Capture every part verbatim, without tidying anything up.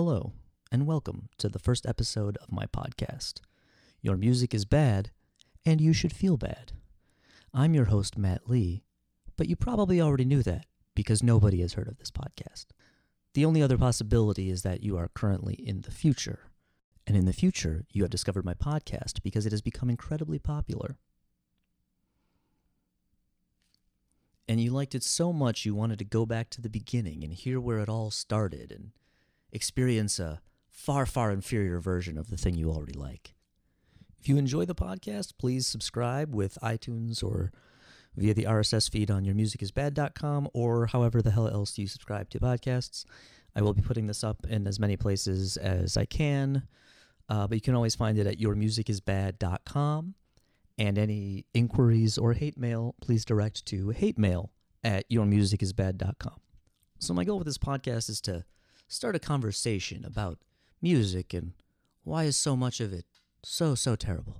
Hello, and welcome to the first episode of my podcast. Your music is bad, and you should feel bad. I'm your host, Matt Lee, but you probably already knew that, because nobody has heard of this podcast. The only other possibility is that you are currently in the future, and in the future, you have discovered my podcast because it has become incredibly popular. And you liked it so much you wanted to go back to the beginning and hear where it all started and experience a far, far inferior version of the thing you already like. If you enjoy the podcast, please subscribe with iTunes or via the R S S feed on your music is bad dot com or however the hell else you subscribe to podcasts. I will be putting this up in as many places as I can, uh, but you can always find it at your music is bad dot com. And any inquiries or hate mail, please direct to hate mail at your music is bad dot com. So my goal with this podcast is to start a conversation about music and why is so much of it so, so terrible.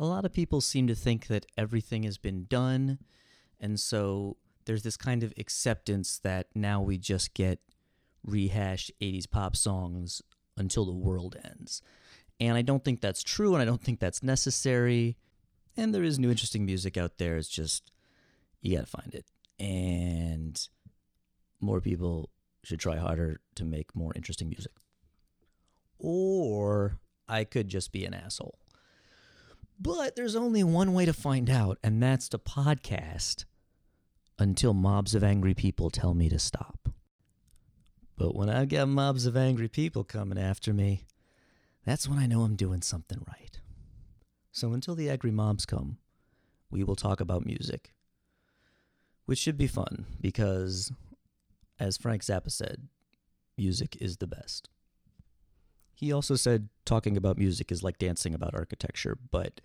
A lot of people seem to think that everything has been done, and so there's this kind of acceptance that now we just get rehashed eighties pop songs until the world ends. And I don't think that's true, and I don't think that's necessary. And there is new interesting music out there. It's just, you gotta find it. And more people should try harder to make more interesting music. Or I could just be an asshole. But there's only one way to find out, and that's to podcast until mobs of angry people tell me to stop. But when I've got mobs of angry people coming after me, that's when I know I'm doing something right. So until the angry mobs come, we will talk about music, which should be fun because, as Frank Zappa said, music is the best. He also said talking about music is like dancing about architecture, but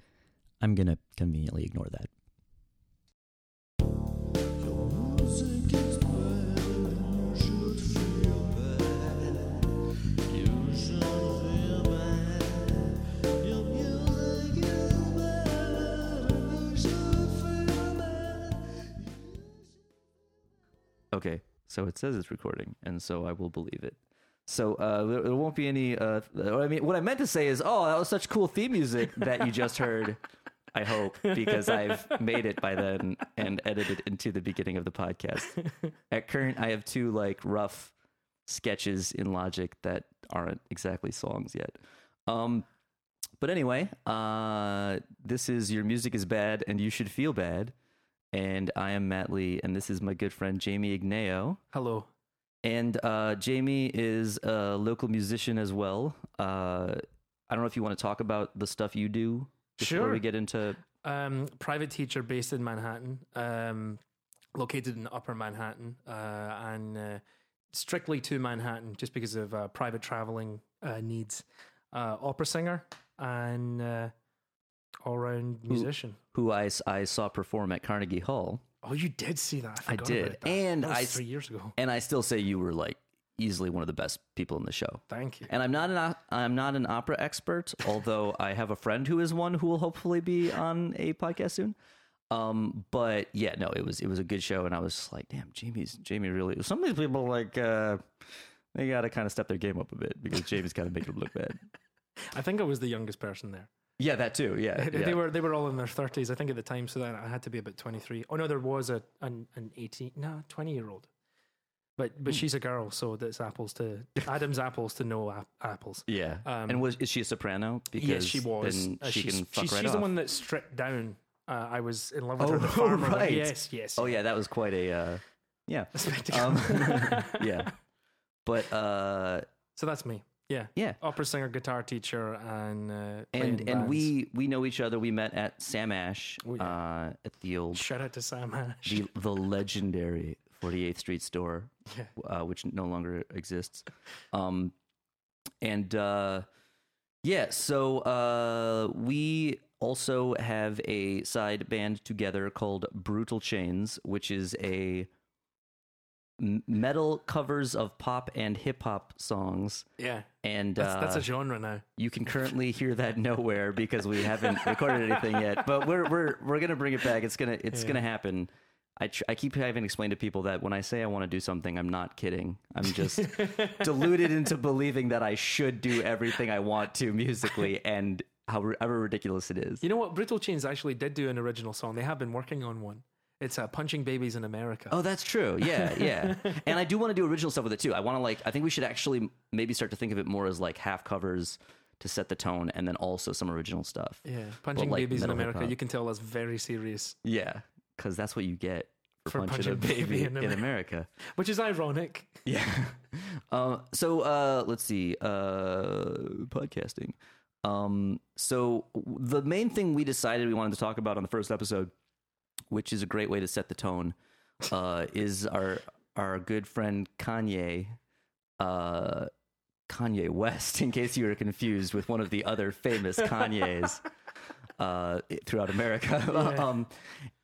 I'm going to conveniently ignore that. Okay, so it says it's recording, and so I will believe it. So uh, there, there won't be any... Uh, I mean, what I meant to say is, oh, that was such cool theme music that you just heard, I hope, because I've made it by then and edited into the beginning of the podcast. At current, I have two, like, rough sketches in Logic that aren't exactly songs yet. Um, but anyway, uh, this is Your Music is Bad, and You Should Feel Bad. And I am Matt Lee, and this is my good friend, Jamie Igneo. Hello. And uh, Jamie is a local musician as well. Uh, I don't know if you want to talk about the stuff you do before sure. we get into... Um, private teacher based in Manhattan, um, located in Upper Manhattan, uh, and uh, strictly to Manhattan just because of uh, private traveling uh, needs. Uh, opera singer and... Uh, all-round musician who, who I, I saw perform at Carnegie Hall. Oh, you did see that? I, I did, about that. and that was I three years ago. And I still say you were like easily one of the best people in the show. Thank you. And I'm not an I'm not an opera expert, although I have a friend who is one who will hopefully be on a podcast soon. Um, but yeah, no, it was it was a good show, and I was just like, damn, Jamie's Jamie really. Some of these people like uh, they got to kind of step their game up a bit because Jamie's got to make them look bad. I think I was the youngest person there. Yeah, that too. Yeah, they yeah. were they were all in their thirties, I think, at the time. So then I had to be about twenty-three. Oh no, there was a an, an eighteen, no, twenty year old. But but mm. she's a girl, so that's apples to Adam's apples to no ap- apples. Yeah. Um, and was is she a soprano? Because yes, she was. Then uh, she can fuck she's, right she's off. She's the one that stripped down. Uh, I was in love with oh, her. The farmer. Right. Yes, yes. Oh yeah, that was quite a uh, yeah. A spectacle. Um, yeah. But uh, so that's me. Yeah, yeah. Opera singer, guitar teacher, and uh, and and bands. we we know each other. We met at Sam Ash oh, yeah. uh, at the old shout out to Sam Ash, the, the legendary forty-eighth Street store, yeah. uh, which no longer exists. Um, and uh, yeah, so uh, we also have a side band together called Brutal Chains, which is a metal covers of pop and hip hop songs. Yeah. And that's, uh, that's a genre now. You can currently hear that nowhere because we haven't recorded anything yet, but we're, we're, we're going to bring it back. It's going to, it's yeah. going to happen. I, tr- I keep having explained to people that when I say I want to do something, I'm not kidding. I'm just deluded into believing that I should do everything I want to musically, and however ridiculous it is. You know what? Brutal Chains actually did do an original song. They have been working on one. It's uh, Punching Babies in America. Oh, that's true. Yeah, yeah. And I do want to do original stuff with it, too. I want to, like, I think we should actually maybe start to think of it more as, like, half covers to set the tone, and then also some original stuff. Yeah, Punching but, like, Babies in America, hip-hop. You can tell that's very serious. Yeah, because that's what you get for, for punching, punching a baby in America. in America. Which is ironic. Yeah. uh, so, uh, let's see. Uh, podcasting. Um, so, the main thing we decided we wanted to talk about on the first episode, which is a great way to set the tone, uh, is our our good friend Kanye, uh, Kanye West, in case you were confused with one of the other famous Kanyes uh, throughout America. Yeah. um,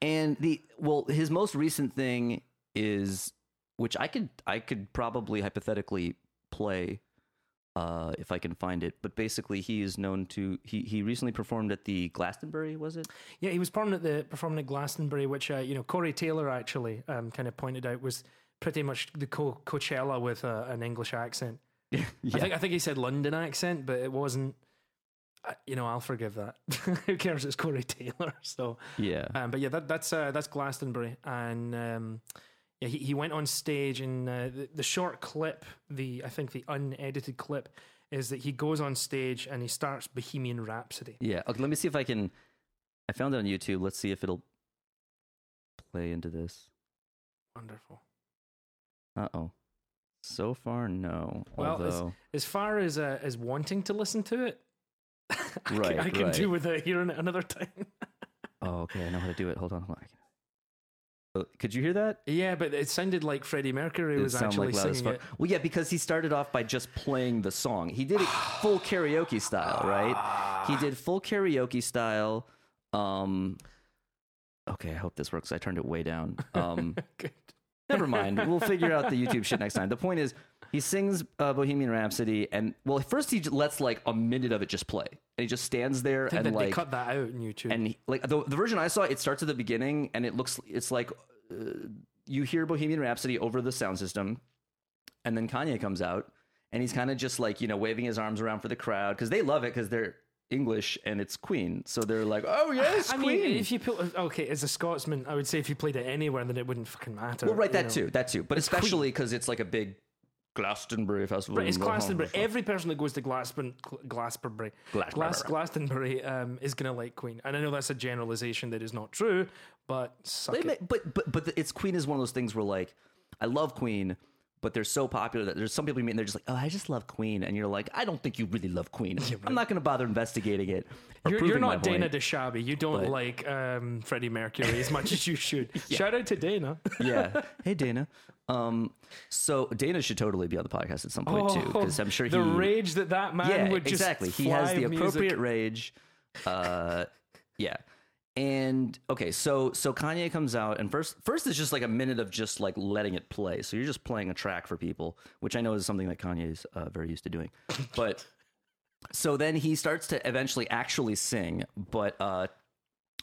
and the well, his most recent thing is, which I could I could probably hypothetically play uh, if I can find it. But basically, he is known to he, he recently performed at the Glastonbury, was it? Yeah, he was performing at the performing at Glastonbury, which uh, you know Corey Taylor actually um, kind of pointed out was pretty much the Co- Coachella with uh, an English accent. Yeah. I think I think he said London accent, but it wasn't. You know, I'll forgive that. Who cares? It's Corey Taylor. So yeah, um, but yeah, that, that's uh, that's Glastonbury, and um, yeah, he, he went on stage, and uh, the, the short clip, the I think the unedited clip, is that he goes on stage and he starts Bohemian Rhapsody. Yeah. Okay. Let me see if I can. I found it on YouTube. Let's see if it'll play into this. Wonderful. Uh oh. So far, no. Well, although... as, as far as uh, as wanting to listen to it, I right, can, I can right. do without hearing it another time. Oh, okay. I know how to do it. Hold on. Hold on. Could you hear that? Yeah, but it sounded like Freddie Mercury Did was it actually like singing it. Well, yeah, because he started off by just playing the song. He did it full karaoke style, right? He did full karaoke style. Um, okay, I hope this works. I turned it way down. Um, Good. Never mind. We'll figure out the YouTube shit next time. The point is, he sings uh, Bohemian Rhapsody, and well, first he lets like a minute of it just play, and he just stands there I think and that like they cut that out on YouTube. And he, like the, the version I saw, it starts at the beginning, and it looks it's like uh, you hear Bohemian Rhapsody over the sound system, and then Kanye comes out, and he's kind of just like you know waving his arms around for the crowd because they love it because they're English and it's Queen, so they're like, oh yes, I Queen. Mean, if you put okay, as a Scotsman, I would say if you played it anywhere, then it wouldn't fucking matter. Well, right, that know. too, that too, but it's especially because it's like a big Glastonbury festival. Right, it's Glastonbury. Every person that goes to Glaston, Glastonbury, Glastonbury, Glastonbury um, is gonna like Queen, and I know that's a generalization that is not true, but suck it. May, but but but it's Queen is one of those things where like I love Queen. But they're so popular that there's some people you meet and they're just like, oh, I just love Queen. And you're like, I don't think you really love Queen. Yeah, right. I'm not going to bother investigating it. You're, you're not Dana DeShawby. You don't but. like um, Freddie Mercury as much as you should. Yeah. Shout out to Dana. Yeah. Hey, Dana. Um, so Dana should totally be on the podcast at some point, oh, too, because I'm sure he... The rage that that man yeah, would exactly. just He has the appropriate music. rage. Uh, yeah. And okay, so so Kanye comes out, and first first it's just like a minute of just like letting it play. So you're just playing a track for people, which I know is something that Kanye's uh, very used to doing. But so then he starts to eventually actually sing, but uh,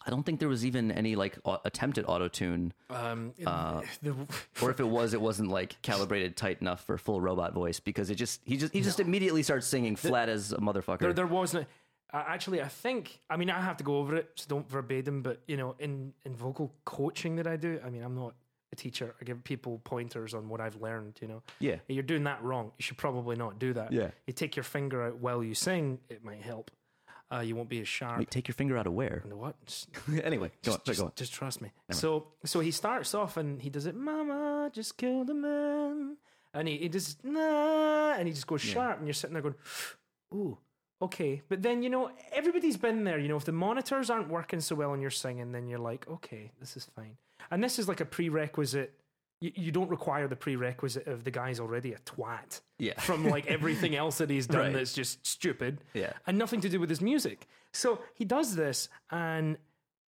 I don't think there was even any like a- attempt at auto tune, um, uh, the... or if it was, it wasn't like calibrated tight enough for full robot voice because it just he just he just no. immediately starts singing flat the, as a motherfucker. There, there wasn't. A... Uh, actually, I think, I mean, I have to go over it, so don't verbatim, but, you know, in, in vocal coaching that I do, I mean, I'm not a teacher. I give people pointers on what I've learned, you know. Yeah. You're doing that wrong. You should probably not do that. Yeah. You take your finger out while you sing, it might help. Uh, you won't be as sharp. Wait, take your finger out of where? You know what? Just, anyway, go just, on. Just, go on. Just trust me. Never so mind. So he starts off and he does it, Mama, just killed a man. And he, he just, nah, and he just goes yeah. sharp, and you're sitting there going, ooh. Okay, but then, you know, everybody's been there, you know, if the monitors aren't working so well and you're singing, then you're like, okay, this is fine. And this is like a prerequisite. You, you don't require the prerequisite of the guy's already a twat yeah. from like everything else that he's done right. that's just stupid yeah. and nothing to do with his music. So he does this and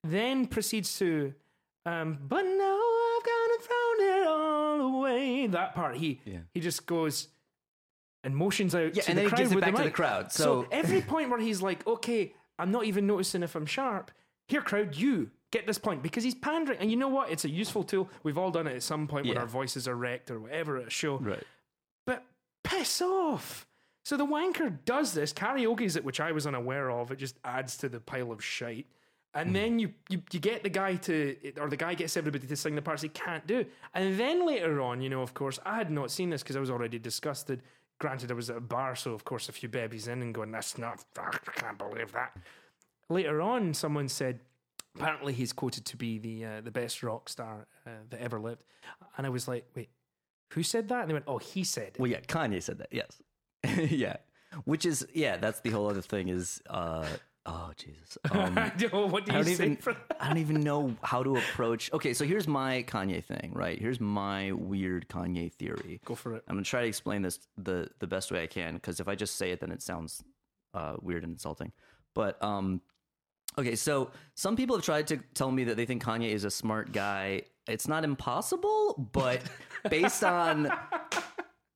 then proceeds to, um, but now I've gone and thrown it all away. That part, he yeah. he just goes... and motions out yeah, to and the then crowd he gives it back the to the crowd. So, so every point where he's like, okay, I'm not even noticing if I'm sharp, here crowd, you get this point, because he's pandering. And you know what? It's a useful tool. We've all done it at some point yeah. when our voices are wrecked or whatever at a show. Right. But piss off. So the wanker does this. Karaoke's it, which I was unaware of. It just adds to the pile of shite. And mm. then you, you you get the guy to, or the guy gets everybody to sing the parts he can't do. And then later on, you know, of course, I had not seen this because I was already disgusted. Granted, I was at a bar, so of course a few babies in and going, that's not, I can't believe that. Later on, someone said, apparently he's quoted to be the uh, the best rock star uh, that ever lived. And I was like, wait, who said that? And they went, oh, he said it. Well, yeah, Kanye said that, yes. yeah, which is, yeah, that's the whole other thing is... Uh, Oh, Jesus. Um, I don't, what do you I don't say even, for that? I don't even know how to approach... Okay, so here's my Kanye thing, right? Here's my weird Kanye theory. Go for it. I'm going to try to explain this the, the best way I can, because if I just say it, then it sounds uh, weird and insulting. But, um, okay, so some people have tried to tell me that they think Kanye is a smart guy. It's not impossible, but based on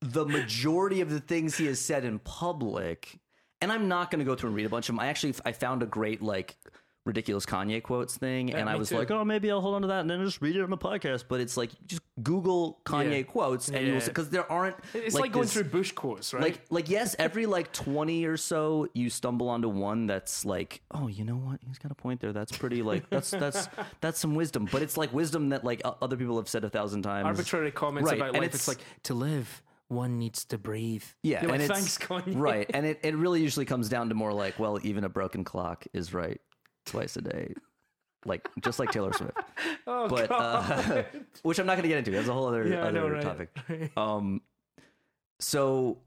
the majority of the things he has said in public... And I'm not going to go through and read a bunch of them. I actually I found a great, like, ridiculous Kanye quotes thing, yeah, and I was too. like, oh, maybe I'll hold on to that and then just read it on the podcast. But it's like, just Google Kanye yeah. quotes, and yeah. you'll because there aren't. It's like, like going this, through Bush quotes, right? Like, like yes, every like twenty or so, you stumble onto one that's like, oh, you know what? He's got a point there. That's pretty, like, that's that's that's some wisdom, but it's like wisdom that like other people have said a thousand times. Arbitrary comments right. about and life. It's, it's like to live. One needs to breathe. Yeah, and like, thanks, Kanye. Right, and it, it really usually comes down to more like, well, even a broken clock is right twice a day, like just like Taylor Swift. oh but, God! Uh, which I'm not going to get into. That's a whole other, yeah, other know, right? topic. Right. Um, so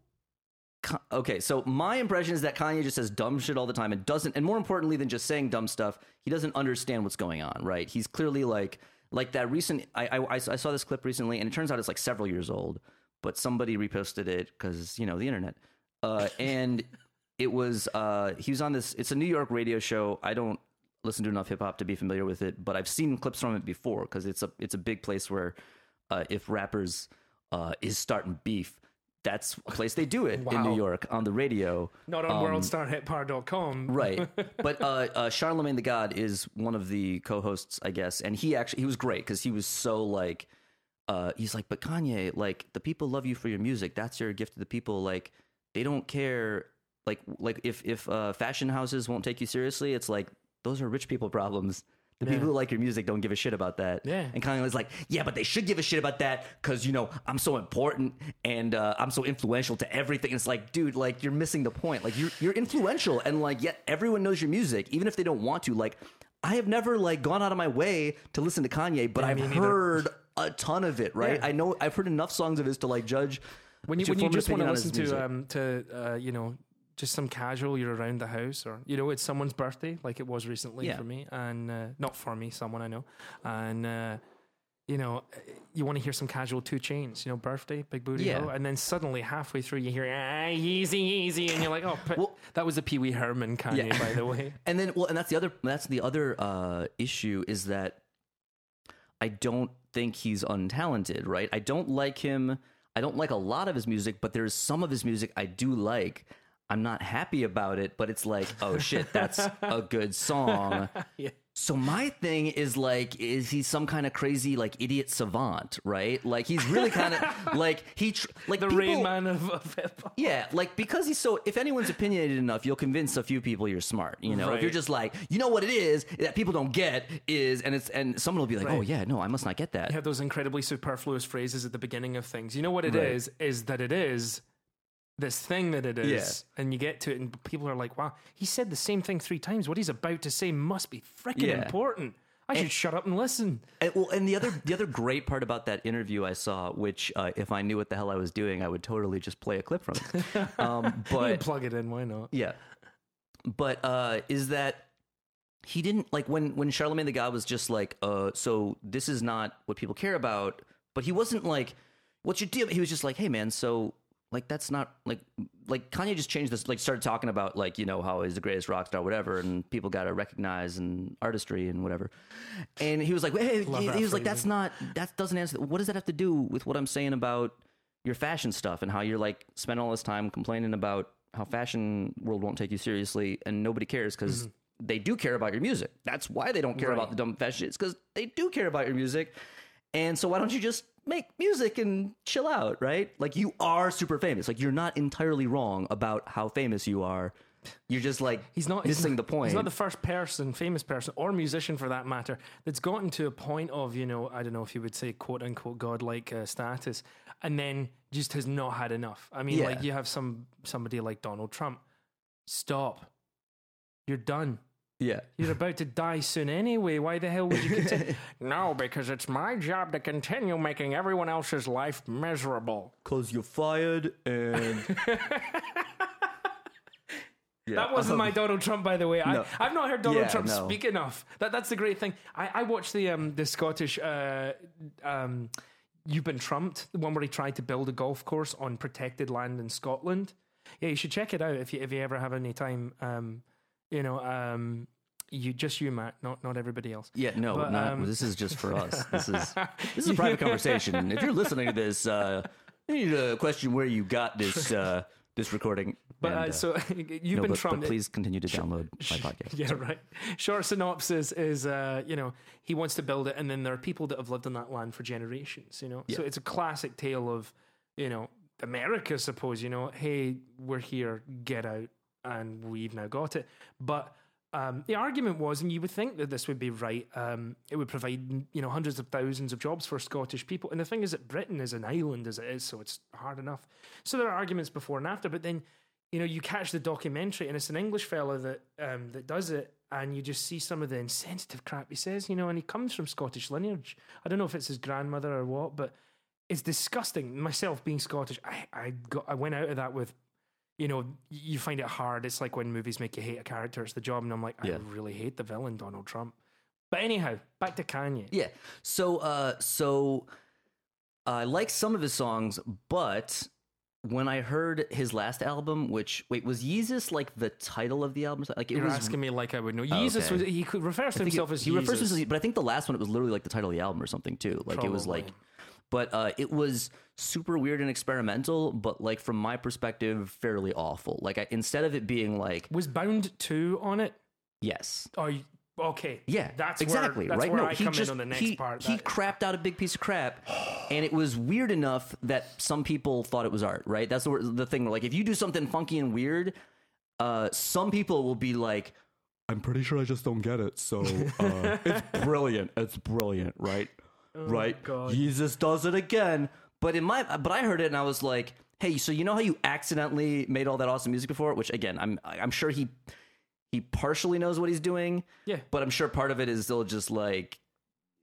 okay, so my impression is that Kanye just says dumb shit all the time and doesn't, and more importantly than just saying dumb stuff, he doesn't understand what's going on. Right? He's clearly like like that recent. I I, I saw this clip recently, and it turns out it's like several years old. But somebody reposted it because, you know, the internet. Uh, and it was, uh, he was on this, it's a New York radio show. I don't listen to enough hip hop to be familiar with it, but I've seen clips from it before because it's a it's a big place where uh, if rappers uh, is starting beef, that's a place they do it wow. in New York on the radio. Not on um, world star hit par dot com. Right. But uh, uh, Charlemagne the God is one of the co-hosts, I guess. And he actually, he was great because he was so like, Uh, he's like, but Kanye, like the people love you for your music. That's your gift to the people. Like they don't care. Like, like if, if uh, fashion houses won't take you seriously, it's like, those are rich people problems. The yeah. people who like your music don't give a shit about that. Yeah. And Kanye was like, yeah, but they should give a shit about that. Cause you know, I'm so important and uh, I'm so influential to everything. And it's like, dude, like you're missing the point. Like you're, you're influential. And like, yet everyone knows your music, even if they don't want to, like, I have never like gone out of my way to listen to Kanye, but yeah, I've heard a ton of it, right? Yeah. I know I've heard enough songs of his to like judge. When you when you just want to listen to um to uh, you know, just some casual, you're around the house, or you know, it's someone's birthday, like it was recently yeah. for me, and uh, not for me, someone I know, and. Uh, You know, you want to hear some casual Two Chainz, you know, birthday, big booty, yeah. ho, and then suddenly halfway through you hear ah, easy, easy, and you're like, oh, well, that was the Pee Wee Herman Kanye, yeah. by the way. And then, well, and that's the other that's the other uh, issue is that I don't think he's untalented, right? I don't like him. I don't like a lot of his music, but there is some of his music I do like. I'm not happy about it, but it's like, oh shit, that's a good song. yeah. So my thing is like, is he some kind of crazy like idiot savant, right? Like he's really kind of like he tr- like the people, Rain Man of, of hip hop. Yeah, like because he's so. If anyone's opinionated enough, you'll convince a few people you're smart. You know, right. If you're just like, you know what it is that people don't get is, and it's and someone will be like, right. oh yeah, no, I must not get that. You have those incredibly superfluous phrases at the beginning of things. You know what it right. is is that it is. This thing that it is, yeah. and you get to it, and people are like, wow, he said the same thing three times. What he's about to say must be freaking yeah. important. I and, should shut up and listen. And, well, and the other the other great part about that interview I saw, which uh, if I knew what the hell I was doing, I would totally just play a clip from it. Um, but you can plug it in, why not? Yeah. But uh, is that he didn't, like, when, when Charlemagne the God was just like, uh, so this is not what people care about, but he wasn't like, what's your deal? He was just like, hey, man, so... Like, that's not, like, like Kanye just changed this, like, started talking about, like, you know, how he's the greatest rock star, whatever, and people got to recognize and artistry and whatever. And he was like, hey, he, he was phrasing. Like, that's not, that doesn't answer, what does that have to do with what I'm saying about your fashion stuff and how you're, like, spending all this time complaining about how fashion world won't take you seriously and nobody cares because mm-hmm. they do care about your music. That's why they don't care right. about the dumb fat shit. It's because they do care about your music. And so why don't you just make music and chill out, right? Like, you are super famous. Like, you're not entirely wrong about how famous you are. You're just like, he's not missing he's, the point. He's not the first person, famous person, or musician for that matter, that's gotten to a point of, you know, I don't know if you would say quote unquote godlike uh, status, and then just has not had enough. I mean, yeah. like you have some somebody like Donald Trump. Stop. You're done. Yeah. You're about to die soon anyway. Why the hell would you continue? No, because it's my job to continue making everyone else's life miserable. Because you're fired and... Yeah. That wasn't um, my Donald Trump, by the way. I, no. I've not heard Donald yeah, Trump no. speak enough. That That's the great thing. I, I watched the um, the Scottish uh, um, You've Been Trumped, the one where he tried to build a golf course on protected land in Scotland. Yeah, you should check it out if you if you ever have any time. Um, you know, um, you just you, Matt, not not everybody else. Yeah, no, but, not, um, this is just for us. This is this is a private conversation. If you're listening to this, uh, you need to question where you got this. Uh, This recording, but and, uh, so you've no, been but, Trump. But please continue to download my podcast. Yeah, right. Short synopsis is, uh, you know, he wants to build it, and then there are people that have lived on that land for generations. You know, yeah. so it's a classic tale of, you know, America. Suppose you know, hey, we're here, get out, and we've now got it. But um, the argument was, and you would think that this would be right. Um, it would provide, you know, hundreds of thousands of jobs for Scottish people. And the thing is that Britain is an island as it is, so it's hard enough. So there are arguments before and after. But then, you know, you catch the documentary, and it's an English fella that um, that does it, and you just see some of the insensitive crap he says, you know. And he comes from Scottish lineage. I don't know if it's his grandmother or what, but it's disgusting. Myself being Scottish, I I, got, I went out of that with. You know, you find it hard. It's like when movies make you hate a character. It's the job. And I'm like, I yeah. really hate the villain, Donald Trump. But anyhow, back to Kanye. Yeah. So, uh, so I uh, like some of his songs, but when I heard his last album, which, wait, was Yeezus like the title of the album? Like it You're was, asking me like I would know. Yeezus, oh, okay. was, he could refers to himself it, as he Yeezus. Refers to himself, but I think the last one, it was literally like the title of the album or something too. Like Probably. It was like... But uh, it was super weird and experimental, but like from my perspective, fairly awful. Like I, instead of it being like, was Bound two on it? Yes. Oh, okay. Yeah, that's exactly where, that's right. Where no, I he come just, in on the next he, part. He crapped out a big piece of crap, and it was weird enough that some people thought it was art. Right? That's the the thing. Like if you do something funky and weird, uh, some people will be like, "I'm pretty sure I just don't get it." So uh, it's brilliant. It's brilliant, right? Oh right, Jesus does it again. But in my, but I heard it and I was like, "Hey, so you know how you accidentally made all that awesome music before?" Which again, I'm I'm sure he he partially knows what he's doing. Yeah, but I'm sure part of it is still just like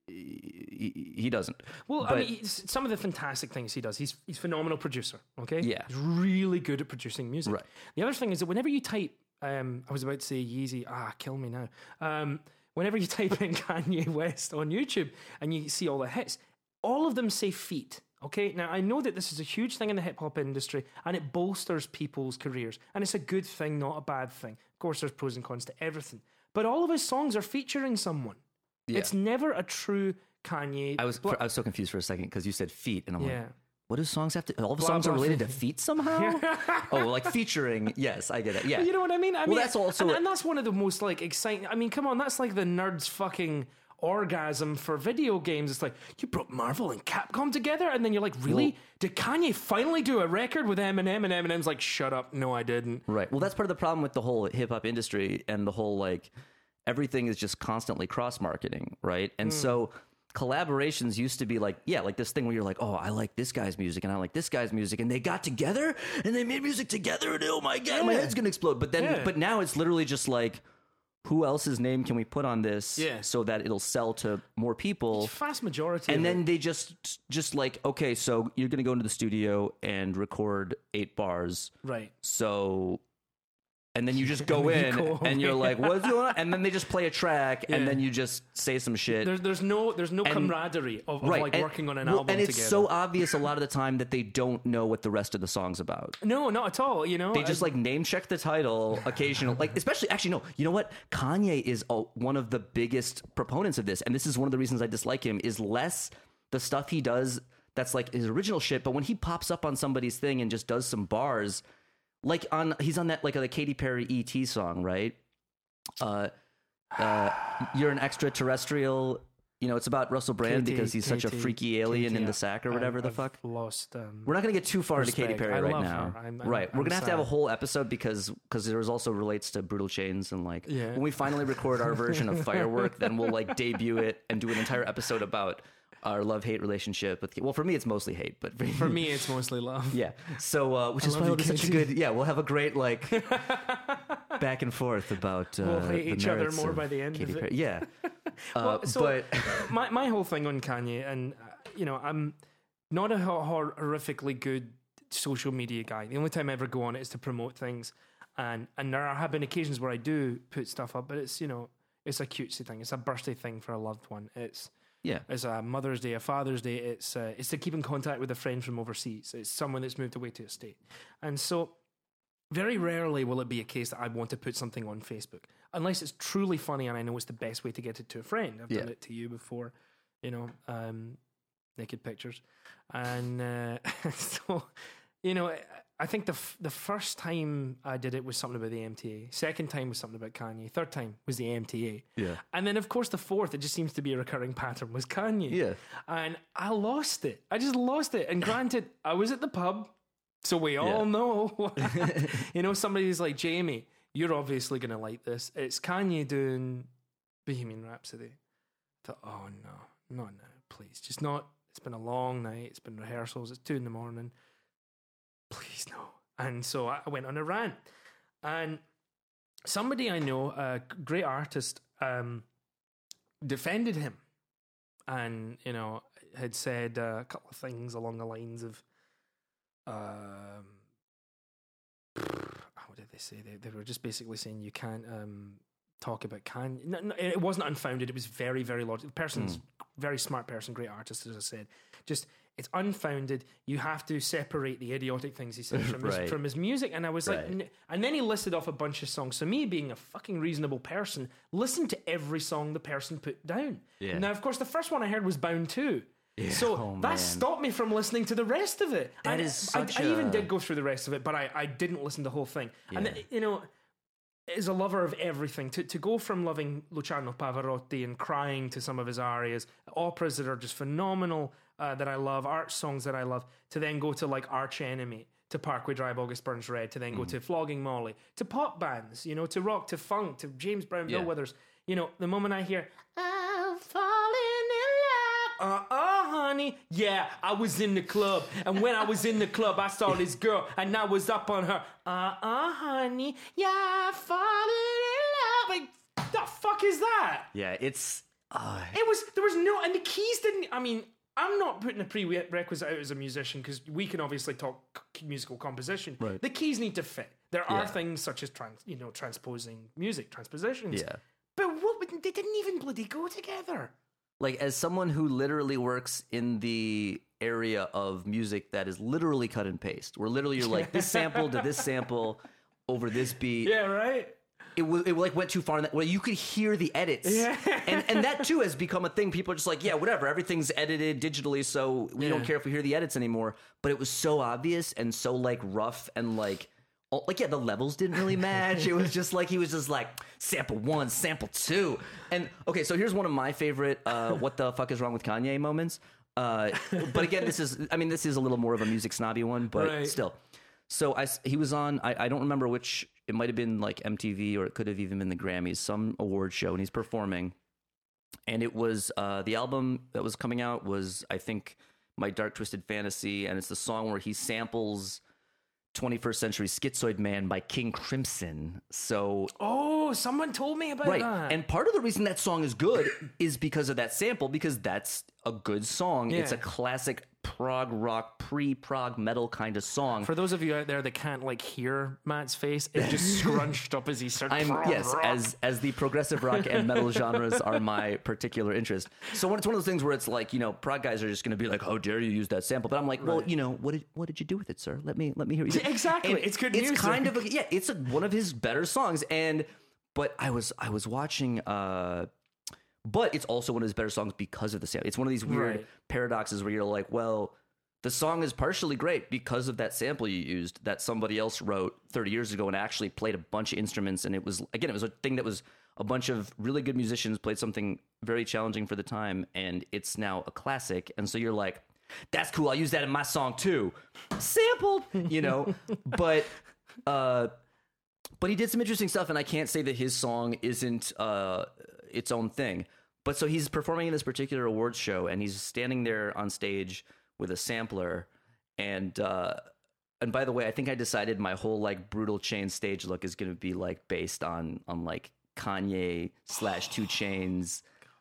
he, he doesn't. Well, but, I mean, some of the fantastic things he does. He's he's a phenomenal producer. Okay, yeah, he's really good at producing music. Right. The other thing is that whenever you type, um, I was about to say Yeezy. Ah, kill me now. Um. Whenever you type in Kanye West on YouTube and you see all the hits, all of them say feet, okay? Now, I know that this is a huge thing in the hip-hop industry and it bolsters people's careers. And it's a good thing, not a bad thing. Of course, there's pros and cons to everything. But all of his songs are featuring someone. Yeah. It's never a true Kanye... I was blo- I was so confused for a second because you said feet and I'm yeah. like... What do songs have to... All the songs blah, blah, are related to feet somehow? Oh, like featuring... Yes, I get it. Yeah. But you know what I mean? I well, mean, that's also... And, a- and that's one of the most, like, exciting... I mean, come on, that's like the nerd's fucking orgasm for video games. It's like, you brought Marvel and Capcom together? And then you're like, really? Well, did Kanye finally do a record with Eminem? And Eminem's like, shut up. No, I didn't. Right. Well, that's part of the problem with the whole hip-hop industry and the whole, like... Everything is just constantly cross-marketing, right? And mm. so... Collaborations used to be like, yeah, like this thing where you're like, oh, I like this guy's music and I like this guy's music and they got together and they made music together and oh my God, yeah. my head's gonna explode. But then, yeah. but now it's literally just like, who else's name can we put on this yeah. so that it'll sell to more people? It's vast majority. And then it. they just, just like, okay, so you're gonna go into the studio and record eight bars. Right. So... And then you just go in you and you're like, what's going on? And then they just play a track yeah. and then you just say some shit. There's, there's no there's no and, camaraderie of, of right. like and, working on an well, album and together. And it's so obvious a lot of the time that they don't know what the rest of the song's about. No, not at all. You know, They just I, like name check the title occasionally. Like, especially, actually, no, you know what? Kanye is a, one of the biggest proponents of this. And this is one of the reasons I dislike him is less the stuff he does that's like his original shit. But when he pops up on somebody's thing and just does some bars... Like on, he's on that, like a, the Katy Perry E T song, right? Uh, uh, You're an Extraterrestrial. You know, it's about Russell Brand Katie, because he's Katie, such a freaky alien Katie, in the sack or whatever I've, the I've fuck. Lost. Um, We're not going to get too far respect. into Katy Perry I right now. I'm, I'm, right. I'm We're going to have to have a whole episode because because it also relates to Brutal Chains and like yeah. when we finally record our version of Firework, then we'll like debut it and do an entire episode about our love-hate relationship with, well, for me, it's mostly hate, but for, for me, it's mostly love. Yeah. So, uh, which I is why it's such a good, yeah, we'll have a great, like, back and forth about, uh, we'll hate each other more by the end Katy of it. Perry. Yeah. Well, uh, so but my, my whole thing on Kanye, and, uh, you know, I'm not a hor- horrifically good social media guy. The only time I ever go on it is to promote things. And, and there have been occasions where I do put stuff up, but it's, you know, it's a cutesy thing. It's a birthday thing for a loved one. It's, yeah, it's a Mother's Day, a Father's Day. It's uh, it's to keep in contact with a friend from overseas. It's someone that's moved away to a state, and so very rarely will it be a case that I want to put something on Facebook unless it's truly funny and I know it's the best way to get it to a friend. I've yeah. done it to you before, you know, um, naked pictures, and uh, so you know, I think the f- the first time I did it was something about the M T A. Second time was something about Kanye. Third time was the M T A. Yeah. And then, of course, the fourth, it just seems to be a recurring pattern, was Kanye. Yeah. And I lost it. I just lost it. And granted, I was at the pub, so we all yeah. know. You know, somebody's like, Jamie, you're obviously going to like this. It's Kanye doing Bohemian Rhapsody. I thought, oh, no, not now, please. Just not. It's been a long night. It's been rehearsals. It's two in the morning. Please no. And so I went on a rant, and somebody I know, a great artist, um, defended him, and you know had said uh, a couple of things along the lines of, um, how did they say? They they were just basically saying you can't um, talk about Kanye. No, no, it wasn't unfounded. It was very very logical. The person's mm. very smart person, great artist, as I said. Just. It's unfounded. You have to separate the idiotic things he says from, right. his, from his music. And I was right. like, and then he listed off a bunch of songs. So me being a fucking reasonable person, listened to every song the person put down. Yeah. Now, of course, the first one I heard was Bound two. Yeah. So oh, that man. stopped me from listening to the rest of it. That I, is such I, a... I even did go through the rest of it, but I, I didn't listen to the whole thing. Yeah. And, th- you know, as a lover of everything, to, to go from loving Luciano Pavarotti and crying to some of his arias, operas that are just phenomenal, Uh, that I love, art songs that I love, to then go to like Arch Enemy, to Parkway Drive, August Burns Red, to then go mm. to Flogging Molly, to pop bands, you know, to rock, to funk, to James Brown, Bill yeah. Withers. You know, the moment I hear, I'm falling in love, uh-uh, honey, yeah, I was in the club, and when I was in the club, I saw this girl, and I was up on her, uh-uh, honey, yeah, falling in love. Like, the fuck is that? Yeah, it's... Uh... It was, there was no, and the keys didn't, I mean... I'm not putting a prerequisite out as a musician because we can obviously talk musical composition. Right. The keys need to fit. There are yeah. things such as trans, you know, transposing music, transpositions. Yeah. But what would, they didn't even bloody go together. Like, as someone who literally works in the area of music that is literally cut and paste, where literally you're like this sample to this sample over this beat. Yeah, right. It, w- it like went too far in that way. You could hear the edits. Yeah. And and that too has become a thing. People are just like, yeah, whatever. Everything's edited digitally, so we yeah. don't care if we hear the edits anymore. But it was so obvious and so like rough and like, all, like yeah, the levels didn't really match. It was just like, he was just like, sample one, sample two. And okay, so here's one of my favorite uh, what the fuck is wrong with Kanye moments. Uh, but again, this is, I mean, this is a little more of a music snobby one, but right. still. So I, he was on, I, I don't remember which, it might have been like M T V or it could have even been the Grammys, some award show, and he's performing. And it was, uh, the album that was coming out was, I think, My Dark Twisted Fantasy, and it's the song where he samples twenty-first Century Schizoid Man by King Crimson. So, oh, someone told me about right. that. And part of the reason that song is good is because of that sample, because that's a good song. Yeah. It's a classic prog rock, pre-prog metal kind of song. For those of you out there that can't like hear Matt's face, it just scrunched up as he started. I'm, yes, rock. as as the progressive rock and metal genres are my particular interest. So when it's one of those things where it's like, you know, prog guys are just going to be like, "How dare you use that sample?" But I'm like, right. well, you know, what did what did you do with it, sir? Let me let me hear you. Exactly, and it's good. It's music. kind of a, yeah, it's a, one of his better songs. And but I was I was watching. Uh, But it's also one of his better songs because of the sample. It's one of these weird right. paradoxes where you're like, well, The song is partially great because of that sample you used that somebody else wrote thirty years ago and actually played a bunch of instruments. And it was, again, it was a thing that was a bunch of really good musicians played something very challenging for the time. And it's now a classic. And so you're like, that's cool. I'll use that in my song too. Sampled, you know, but, uh, but he did some interesting stuff. And I can't say that his song isn't uh, its own thing. But so he's performing in this particular awards show and he's standing there on stage with a sampler, and uh, and by the way, I think I decided my whole like Brutal Chains stage look is going to be like based on on like Kanye slash Two Chainz,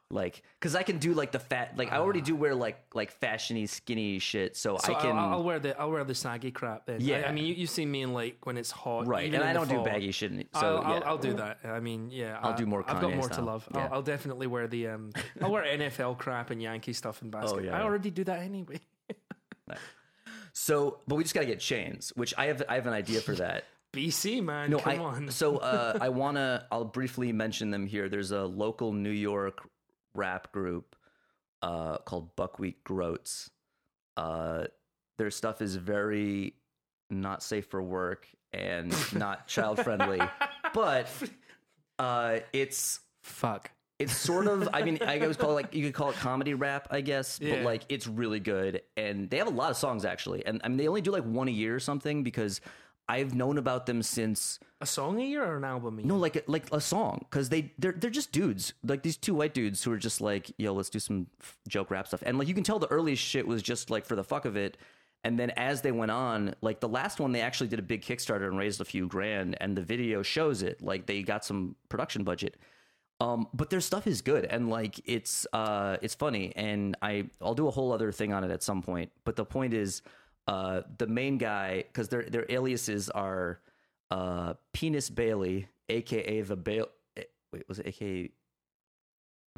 like because I can do like the fat like uh, I already do wear like like fashiony skinny shit, so, so I can I'll, I'll wear the I'll wear the saggy crap. Then. Yeah, I, I mean you, you see me in like when it's hot, right? Even and I don't fall. do baggy shit. So I'll, yeah. I'll, I'll do that. I mean, yeah, I'll I, do more. Kanye I've got more style. to love. Yeah. I'll, I'll definitely wear the um, I'll wear N F L crap and Yankee stuff and basketball. Oh, yeah, I already do that anyway. So, but we just got to get Chains, which I have. I have an idea for that. B C, man, no, come I, on. So uh, I want to, I'll briefly mention them here. There's a local New York rap group uh, called Buckwheat Groats. Uh, their stuff is very not safe for work and not child friendly, but uh, it's... Fuck. It's sort of, I mean, I always call it like, you could call it comedy rap, I guess, yeah. but like it's really good. And they have a lot of songs actually. And I mean, they only do like one a year or something because I've known about them since. A song a year or an album a year? No, like, like a song. Cause they, they're, they're just dudes. Like these two white dudes who are just like, yo, let's do some joke rap stuff. And like, you can tell the earliest shit was just like for the fuck of it. And then as they went on, like the last one, they actually did a big Kickstarter and raised a few grand and the video shows it. Like they got some production budget. Um, but their stuff is good and like it's uh, it's funny and I I'll do a whole other thing on it at some point. But the point is, uh, the main guy because their their aliases are uh, Penis Bailey, aka the Bailey. Wait, was it aka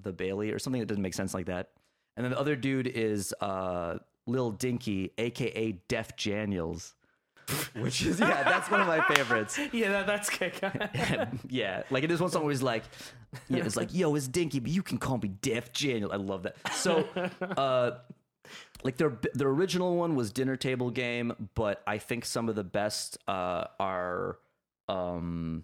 the Bailey or something that doesn't make sense like that? And then the other dude is uh, Lil Dinky, aka Def Janiels. Which is yeah, that's one of my favorites. Yeah, that, that's kick. Yeah, like it is one song where he's like, you know, it's like, yo, it's Dinky, but you can call me Def Janiel. I love that. So, uh, like their their original one was Dinner Table Game, but I think some of the best uh, are, um,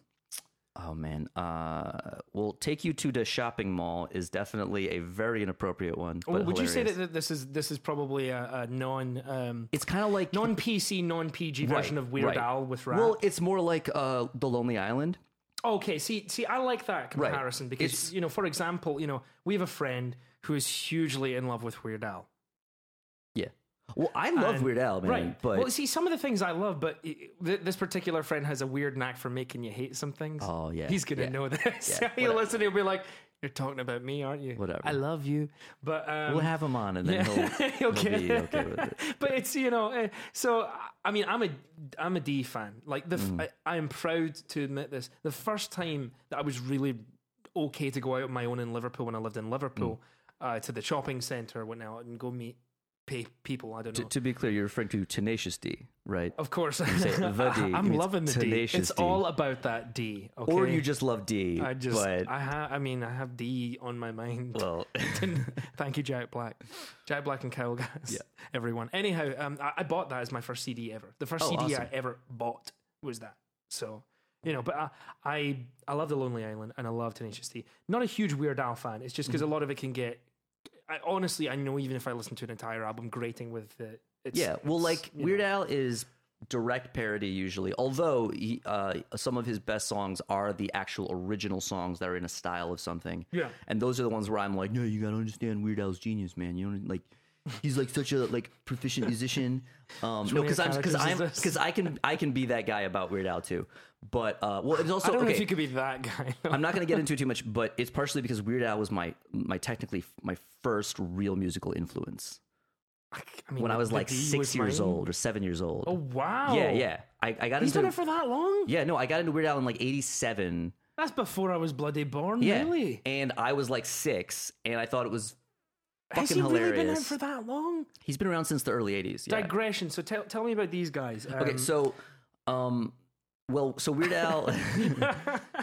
oh man, uh, well, Take You to the Shopping Mall is definitely a very inappropriate one. But would hilarious. You say that this is this is probably a, a non? Um, it's kind of like non P C, non P G right, version of Weird right. Al with rap. Well, it's more like uh, the Lonely Island. Okay, see, see, I like that comparison right. because it's, you know, for example, you know, we have a friend who is hugely in love with Weird Al. Yeah. Well, I love and, Weird Al, man. Right. But well, see, some of the things I love, but th- this particular friend has a weird knack for making you hate some things. Oh, yeah. He's going to yeah. know this. Yeah, he'll listen, he'll be like, you're talking about me, aren't you? Whatever. I love you. But um, we'll have him on and then yeah. he'll, he'll, he'll be okay with it. But it's, you know, so, I mean, I'm a, I'm a D fan. Like, the f- mm. I, I am proud to admit this. The first time that I was really okay to go out on my own in Liverpool when I lived in Liverpool mm. uh, to the shopping centre when I and go meet people, I don't know. To, to be clear, you're referring to Tenacious D, right? Of course. You say the D. I'm loving the D. It's D. all about that D. Okay? Or you just love D. I just, but... I ha- I mean, I have D on my mind. Well, thank you, Jack Black. Jack Black and Kyle Gass, yeah. everyone. Anyhow, um, I, I bought that as my first C D ever. The first oh, C D awesome. I ever bought was that. So, you know, but I, I, I love The Lonely Island and I love Tenacious D. Not a huge Weird Al fan. It's just because mm-hmm. a lot of it can get I, honestly, I know even if I listen to an entire album, grating with it. It's, yeah, well, it's, like Weird know. Al is direct parody usually, although he, uh, some of his best songs are the actual original songs that are in a style of something. Yeah, and those are the ones where I'm like, no, you gotta understand Weird Al's genius, man. You don't like. He's like such a like proficient musician. Um, no, because I'm because I'm because I can I can be that guy about Weird Al too. But uh, well, it's also I don't okay. know if you could be that guy. I'm not going to get into it too much, but it's partially because Weird Al was my my technically my first real musical influence. I mean, when I was like six years old or seven years old. Oh wow! Yeah, yeah. I, I got He's into. He's done it for that long? Yeah, no, I got into Weird Al in like eighty-seven. That's before I was bloody born, yeah. really. And I was like six, and I thought it was. Has he hilarious. Really been around for that long? He's been around since the early eighties. Yeah. Digression. So tell tell me about these guys. Um, okay, so, um, well, so Weird Al.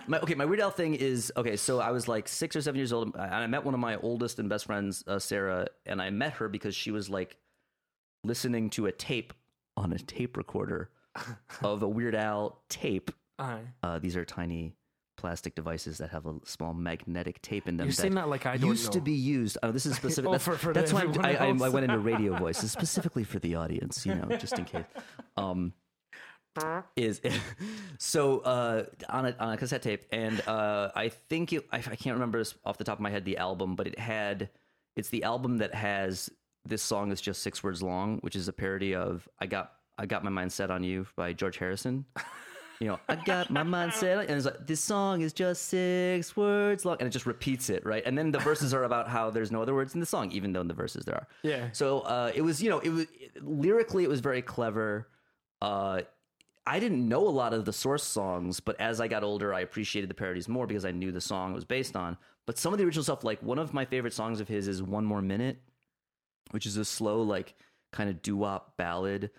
my, okay, my Weird Al thing is okay. So I was like six or seven years old, and I met one of my oldest and best friends, uh, Sarah, and I met her because she was like listening to a tape on a tape recorder of a Weird Al tape. Uh-huh. Uh, these are tiny plastic devices that have a small magnetic tape in them. You're that saying that like I don't used know. to be used. Oh, this is specific. oh, that's for, for that's why I, I, I went into radio voice. It's specifically for the audience, you know, just in case. Um, is so uh, on a on a cassette tape, and uh, I think it, I, I can't remember this off the top of my head the album, but it had it's the album that has this song is just six words long, which is a parody of I got I got my mind set on you by George Harrison. You know, I got my mind set, and it's like, this song is just six words long, and it just repeats it, right? And then the verses are about how there's no other words in the song, even though in the verses there are. Yeah. So uh, it was, you know, it was lyrically, it was very clever. Uh, I didn't know a lot of the source songs, but as I got older, I appreciated the parodies more because I knew the song it was based on. But some of the original stuff, like one of my favorite songs of his is One More Minute, which is a slow, like, kind of doo-wop ballad.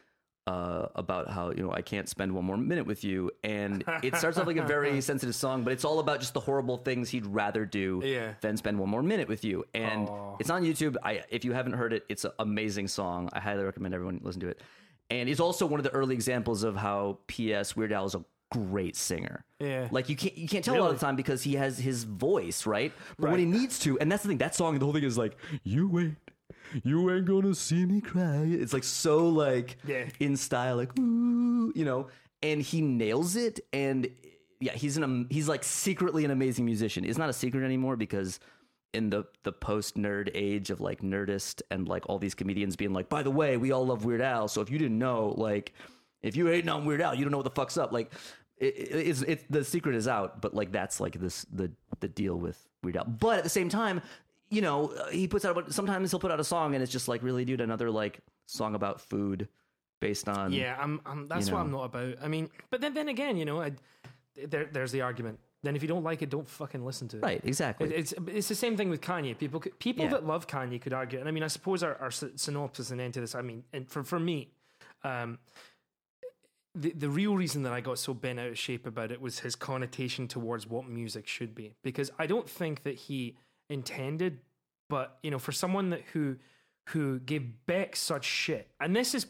Uh, about how, you know, I can't spend one more minute with you. And it starts off like a very sensitive song, but it's all about just the horrible things he'd rather do yeah. than spend one more minute with you. And Aww. It's on YouTube. I, if you haven't heard it, it's an amazing song. I highly recommend everyone listen to it. And it's also one of the early examples of how P S Weird Al is a great singer. Yeah. Like you can't, you can't tell really? a lot of the time because he has his voice, right? But right. when he needs to, and that's the thing, that song, the whole thing is like, you wait. You ain't gonna see me cry. It's like so like yeah. in style, like ooh, you know. And he nails it. And yeah, he's an um, he's like secretly an amazing musician. It's not a secret anymore because in the the post nerd age of like Nerdist and like all these comedians being like, by the way, we all love Weird Al. So if you didn't know, like, if you hating on Weird Al, you don't know what the fuck's up. Like, it, it, it's it's the secret is out. But like that's like this the the deal with Weird Al. But at the same time. You know, he puts out, sometimes he'll put out a song and it's just like, really, dude, another like song about food based on. Yeah, I'm, I'm, that's you know. what I'm not about. I mean, but then, then again, you know, I, there, there's the argument. Then if you don't like it, don't fucking listen to it. Right, exactly. It, it's it's the same thing with Kanye. People people yeah. that love Kanye could argue. And I mean, I suppose our, our synopsis and end to this, I mean, and for, for me, um, the, the real reason that I got so bent out of shape about it was his connotation towards what music should be. Because I don't think that he... intended, but you know, for someone that who who gave Beck such shit, and this is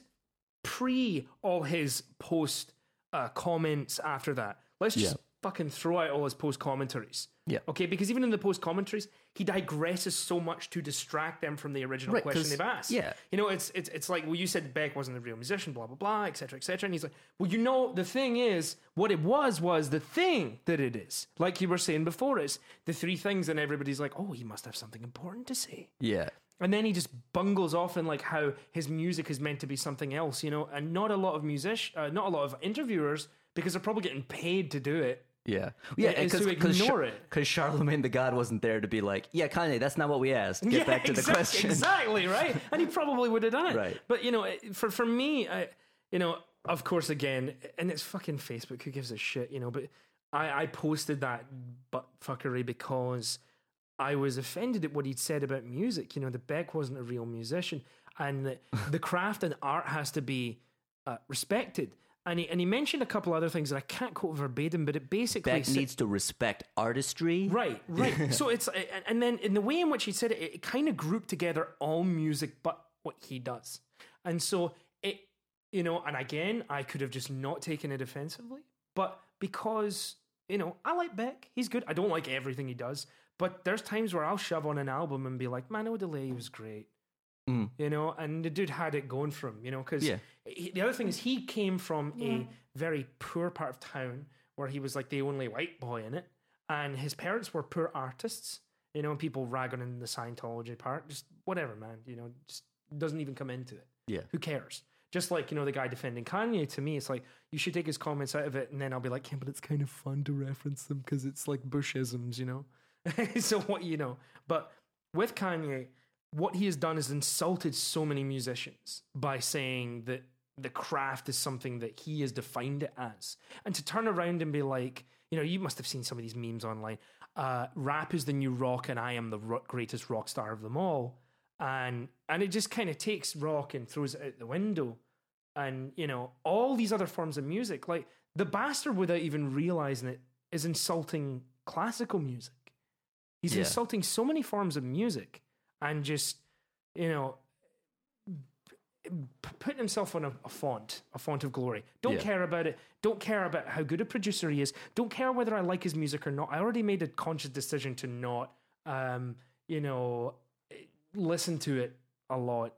pre all his post uh, comments after that. Let's just yeah. fucking throw out all his post commentaries. Yeah. Okay, because even in the post commentaries, he digresses so much to distract them from the original right, question they've asked. Yeah. You know, it's it's it's like, well, you said Beck wasn't a real musician, blah blah blah, et cetera, et cetera. And he's like, well, you know, the thing is, what it was was the thing that it is. Like you were saying before, is the three things, and everybody's like, oh, he must have something important to say. Yeah. And then he just bungles off in like how his music is meant to be something else, you know, and not a lot of music, uh, not a lot of interviewers, because they're probably getting paid to do it. Yeah, yeah, because because Char- Charlemagne the God wasn't there to be like, yeah, Kanye, that's not what we asked. Get yeah, back to exactly, the question. Exactly, right? And he probably would have done it. Right. But, you know, for, for me, I, you know, of course, again, and it's fucking Facebook. Who gives a shit, you know? But I, I posted that butt fuckery because I was offended at what he'd said about music. You know, that Beck wasn't a real musician. And the, the craft and art has to be uh, respected. And he, and he mentioned a couple other things that I can't quote verbatim, but it basically... Beck said, needs to respect artistry. Right, right. So it's... And then in the way in which he said it, it kind of grouped together all music but what he does. And so it, you know, and again, I could have just not taken it offensively, but because, you know, I like Beck. He's good. I don't like everything he does, but there's times where I'll shove on an album and be like, man, No Delay was great. Mm. You know, and the dude had it going for him, you know, because yeah. the other thing is he came from yeah. a very poor part of town where he was like the only white boy in it, and his parents were poor artists, you know, and people ragging in the Scientology part, just whatever, man, you know, just doesn't even come into it. Yeah. Who cares? Just like, you know, the guy defending Kanye, to me, it's like, you should take his comments out of it, and then I'll be like, yeah, but it's kind of fun to reference them because it's like Bushisms, you know? So what, you know, but with Kanye... what he has done is insulted so many musicians by saying that the craft is something that he has defined it as. And to turn around and be like, you know, you must have seen some of these memes online. Uh, rap is the new rock and I am the ro- greatest rock star of them all. And and it just kind of takes rock and throws it out the window. And, you know, all these other forms of music, like the bastard without even realizing it is insulting classical music. He's yeah. insulting so many forms of music. And just, you know, putting himself on a, a font, a font of glory. Don't yeah. care about it. Don't care about how good a producer he is. Don't care whether I like his music or not. I already made a conscious decision to not, um, you know, listen to it a lot.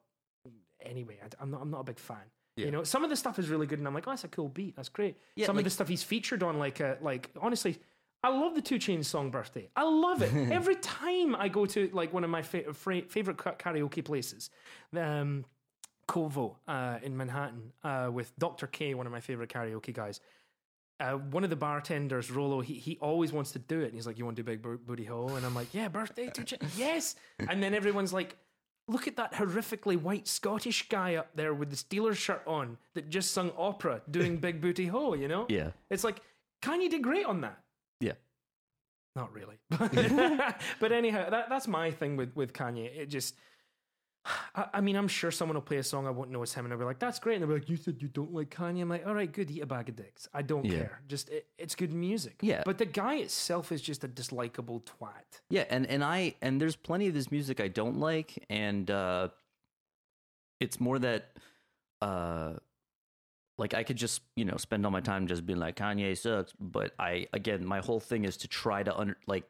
Anyway, I, I'm not. I'm not a big fan. Yeah. You know, some of the stuff is really good, and I'm like, oh, that's a cool beat. That's great. Yeah, some like, of the stuff he's featured on, like, a, like honestly, I love the Two Chainz song "Birthday." I love it. Every time I go to like one of my fa- fra- favorite karaoke places, um, Kovo uh, in Manhattan uh, with Doctor K, one of my favorite karaoke guys. Uh, one of the bartenders, Rolo, he he always wants to do it, and he's like, "You want to do Big Bo- Booty Hole?" And I'm like, "Yeah, Birthday, Two Chainz, yes." And then everyone's like, look at that horrifically white Scottish guy up there with the Steelers shirt on that just sung opera doing Big Booty Ho, you know? Yeah. It's like, Kanye did great on that. Yeah. Not really. But anyhow, that, that's my thing with, with Kanye. It just, I, I mean, I'm sure someone will play a song I won't know it's him, and I'll be like, that's great. And they'll be like, you said you don't like Kanye. I'm like, all right, good, eat a bag of dicks. I don't yeah. care. Just, it, it's good music. Yeah. But the guy itself is just a dislikable twat. Yeah, and, and I and there's plenty of this music I don't like, and uh, it's more that, uh, like, I could just, you know, spend all my time just being like, Kanye sucks, but I, again, my whole thing is to try to, under, like,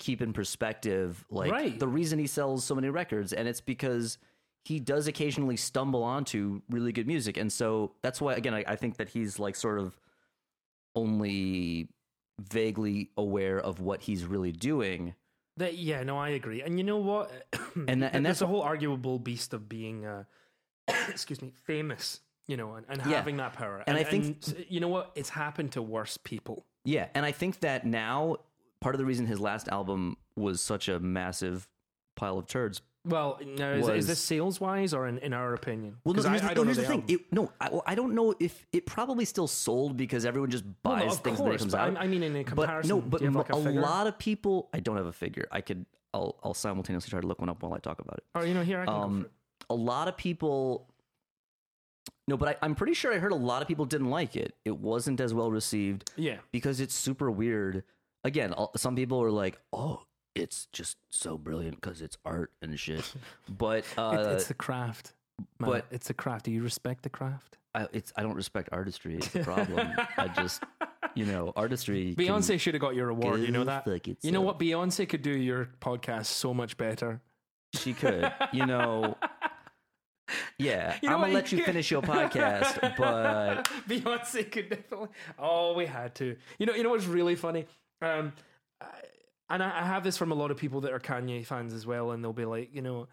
keep in perspective, like, right. the reason he sells so many records, and it's because he does occasionally stumble onto really good music, and so that's why, again, I, I think that he's, like, sort of only vaguely aware of what he's really doing. That, yeah, no, I agree, and you know what? and that, and that's a whole arguable beast of being, uh, excuse me, famous, you know, and, and yeah. having that power, and, and I think, and, you know what? It's happened to worse people. Yeah, and I think that now, part of the reason his last album was such a massive pile of turds. Well, now, is, was, is this sales-wise or in, in our opinion? Well, no, here's, I, I don't here's know the thing. It, no, I, well, I don't know if it probably still sold because everyone just buys well, no, things course, when it comes out. I, I mean, in comparison, but, no, but do you have like a, a lot of people. I don't have a figure. I could. I'll, I'll simultaneously try to look one up while I talk about it. Oh, you know, here I can. Um, go for it. A lot of people. No, but I, I'm pretty sure I heard a lot of people didn't like it. It wasn't as well received. Yeah, because it's super weird. Again, some people are like, oh, it's just so brilliant because it's art and shit. But uh, it, it's the craft. Man. But it's a craft. Do you respect the craft? I, it's, I don't respect artistry. It's a problem. I just, you know, artistry. Beyonce can, should have got your award. You know that? You so. know what? Beyonce could do your podcast so much better. She could. You know. Yeah, you know I'm going to let you finish your podcast. But Beyonce could definitely. Oh, we had to. You know, you know what's really funny? Um, and I, I have this from a lot of people that are Kanye fans as well, and they'll be like, you know,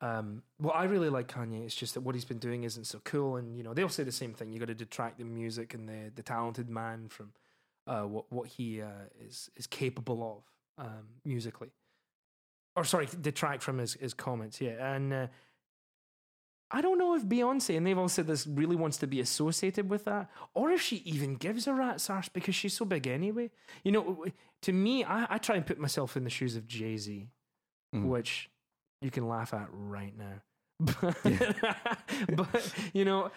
um, well, I really like Kanye. It's just that what he's been doing isn't so cool, and you know, they'll say the same thing. You got to detract the music and the the talented man from uh, what what he uh, is is capable of um, musically, or sorry, detract from his his comments. Yeah, and uh, I don't know if Beyonce, and they've all said this, really wants to be associated with that, or if she even gives a rat's arse because she's so big anyway. You know, to me, I, I try and put myself in the shoes of Jay-Z, mm. which you can laugh at right now. But, yeah. but you know,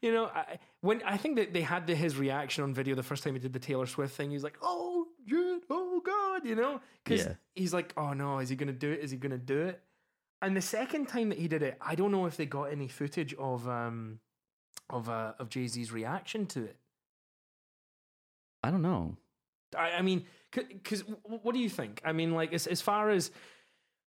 you know, I, when I think that they had the, his reaction on video the first time he did the Taylor Swift thing, he was like, "Oh, dude, oh God," you know, because yeah. he's like, "Oh no, is he gonna do it? Is he gonna do it?" And the second time that he did it, I don't know if they got any footage of um, of uh, of Jay-Z's reaction to it. I don't know. I, I mean, because what do you think? I mean, like, as, as far as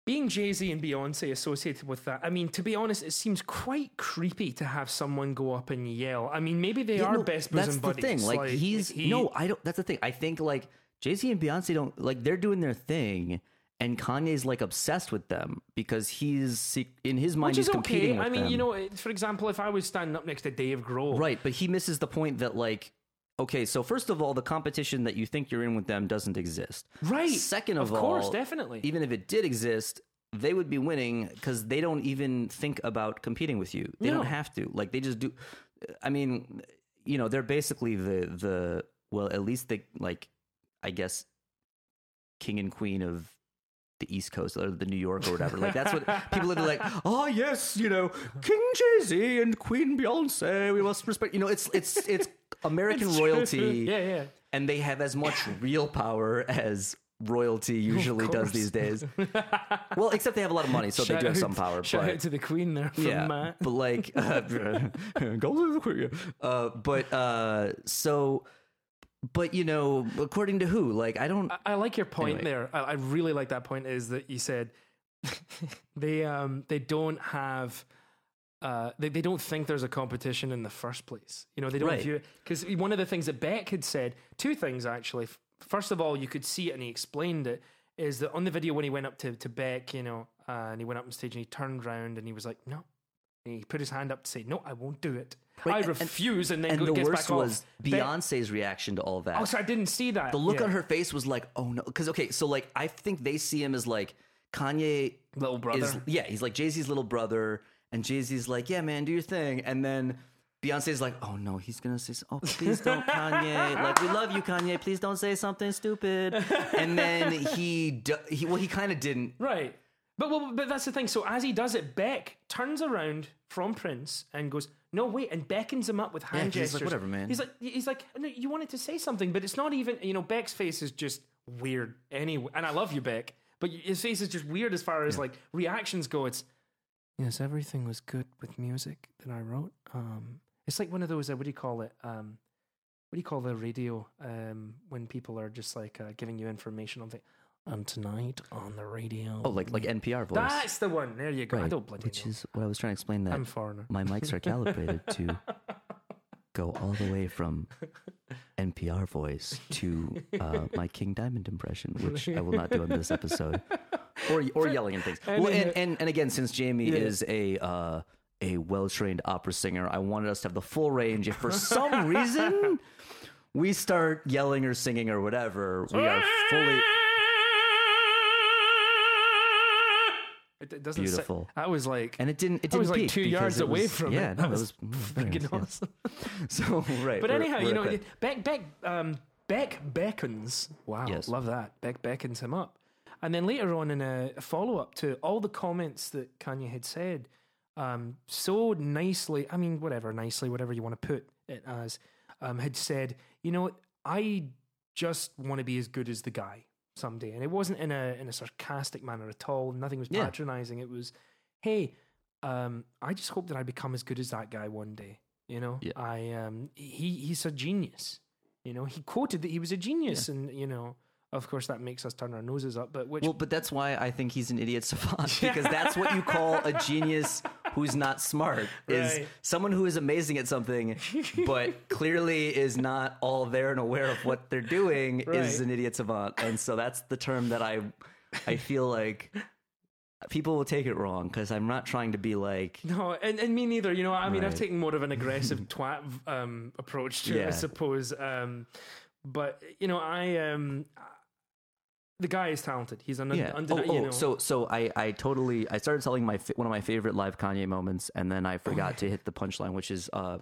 being Jay-Z and Beyonce associated with that, I mean, to be honest, it seems quite creepy to have someone go up and yell. I mean, maybe they yeah, are no, best bosom buddies. That's the thing. Like, like he's... He, no, I don't... That's the thing. I think, like, Jay-Z and Beyonce don't... Like, they're doing their thing... And Kanye's like obsessed with them because he's in his mind. Which is he's competing okay. With I mean, them. You know, for example, if I was standing up next to Dave Grohl, right? But he misses the point that like, okay, so first of all, the competition that you think you're in with them doesn't exist, right? Second of, of all, course, definitely. Even if it did exist, they would be winning because they don't even think about competing with you. They no. don't have to. Like they just do. I mean, you know, they're basically the the well, at least they like, I guess, king and queen of the East Coast or the New York or whatever. Like that's what people are like, oh yes, you know, King Jay-Z and Queen Beyonce, we must respect, you know, it's it's it's American it's royalty. Yeah, yeah. And they have as much real power as royalty usually does these days. Well, except they have a lot of money, so shout they do have some power. Shout but, out to the Queen there. From yeah, Matt. But like, uh, go to the Queen. Uh, but uh, so, but you know, according to who? Like, I don't. I, I like your point anyway. there. I, I really like that point. Is that you said they um they don't have. Uh, they, they don't think there's a competition in the first place. You know, they don't right. view it. Because one of the things that Beck had said, two things actually. First of all, you could see it and he explained it, is that on the video when he went up to, to Beck, you know, uh, and he went up on stage and he turned around and he was like, no. And he put his hand up to say, no, I won't do it. Right, I and, refuse. And then and go, the gets worst back was off. Beyonce's Beck, reaction to all that. Oh, so I didn't see that. The look yeah. on her face was like, oh no. Because, okay, so like, I think they see him as like Kanye. Little brother. Is, yeah, he's like Jay-Z's little brother. And Jay-Z's like, yeah, man, do your thing. And then Beyonce's like, oh, no, he's going to say, oh, please don't, Kanye. Like, we love you, Kanye. Please don't say something stupid. And then he, do- he well, he kind of didn't. Right. But well, but that's the thing. So as he does it, Beck turns around from Prince and goes, no, wait, and beckons him up with hand yeah, gestures. He's like, whatever, man. He's like, he's like no, you wanted to say something, but it's not even, you know, Beck's face is just weird anyway. And I love you, Beck. But his face is just weird as far as, yeah. like, reactions go. It's, yes, everything was good with music that I wrote. Um, it's like one of those, uh, what do you call it? Um, what do you call the radio um, when people are just like uh, giving you information on things? And tonight on the radio. Oh, like like N P R voice. That's the one. There you go. Right. I don't bloody Which know. is what I was trying to explain that. I'm a foreigner. My mics are calibrated to go all the way from N P R voice to uh, my King Diamond impression, which I will not do on this episode. Or or yelling and things. Well, and, and, and again, since Jamie yeah. is a uh, a well-trained opera singer, I wanted us to have the full range. If for some reason we start yelling or singing or whatever, we are fully... It doesn't Beautiful. Say, I was like, and it didn't. It didn't. I was like two yards away was, from yeah, it. Yeah, no, that was freaking awesome. Yeah. So right, but anyhow, you know, Beck, Beck, um, Beck beckons. Wow, yes. Love that. Beck beckons him up, and then later on in a follow up to all the comments that Kanye had said, um, so nicely. I mean, whatever, nicely, whatever you want to put it as, um, had said, you know, I just want to be as good as the guy. Someday, and it wasn't in a in a sarcastic manner at all. Nothing was patronizing. Yeah. It was, hey, um, I just hope that I become as good as that guy one day. You know, yeah. I um, he he's a genius. You know, he quoted that he was a genius, yeah. and you know, of course, that makes us turn our noses up. But which well, but that's why I think he's an idiot savant because that's what you call a genius who's not smart is right. someone who is amazing at something, but clearly is not all there and aware of what they're doing right. is an idiot savant. And so that's the term that I, I feel like people will take it wrong because I'm not trying to be like, no, and, and me neither. You know, I mean, right. I've taken more of an aggressive twat um, approach to yeah. it, I suppose. Um, but you know, I, um, the guy is talented. He's an yeah. undeniable. Oh, oh. You know. So, so I, I totally, I started telling my, one of my favorite live Kanye moments, and then I forgot to hit the punchline, which is, uh,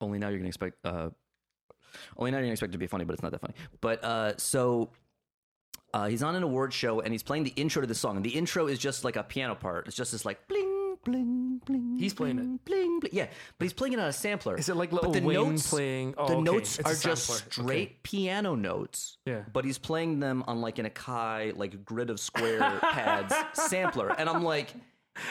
only now you're going to expect, uh, only now you're going to expect it to be funny, but it's not that funny. But, uh, so, uh, he's on an award show and he's playing the intro to the song. And the intro is just like a piano part. It's just this like bling, bling, bling. He's playing bling, it. Bling, bling. Yeah. But he's playing it on a sampler. Is it like little Wayne notes, playing? Oh, the okay. notes it's are just straight okay. piano notes. Yeah. But he's playing them on like an Akai, like grid of square pads sampler. And I'm like,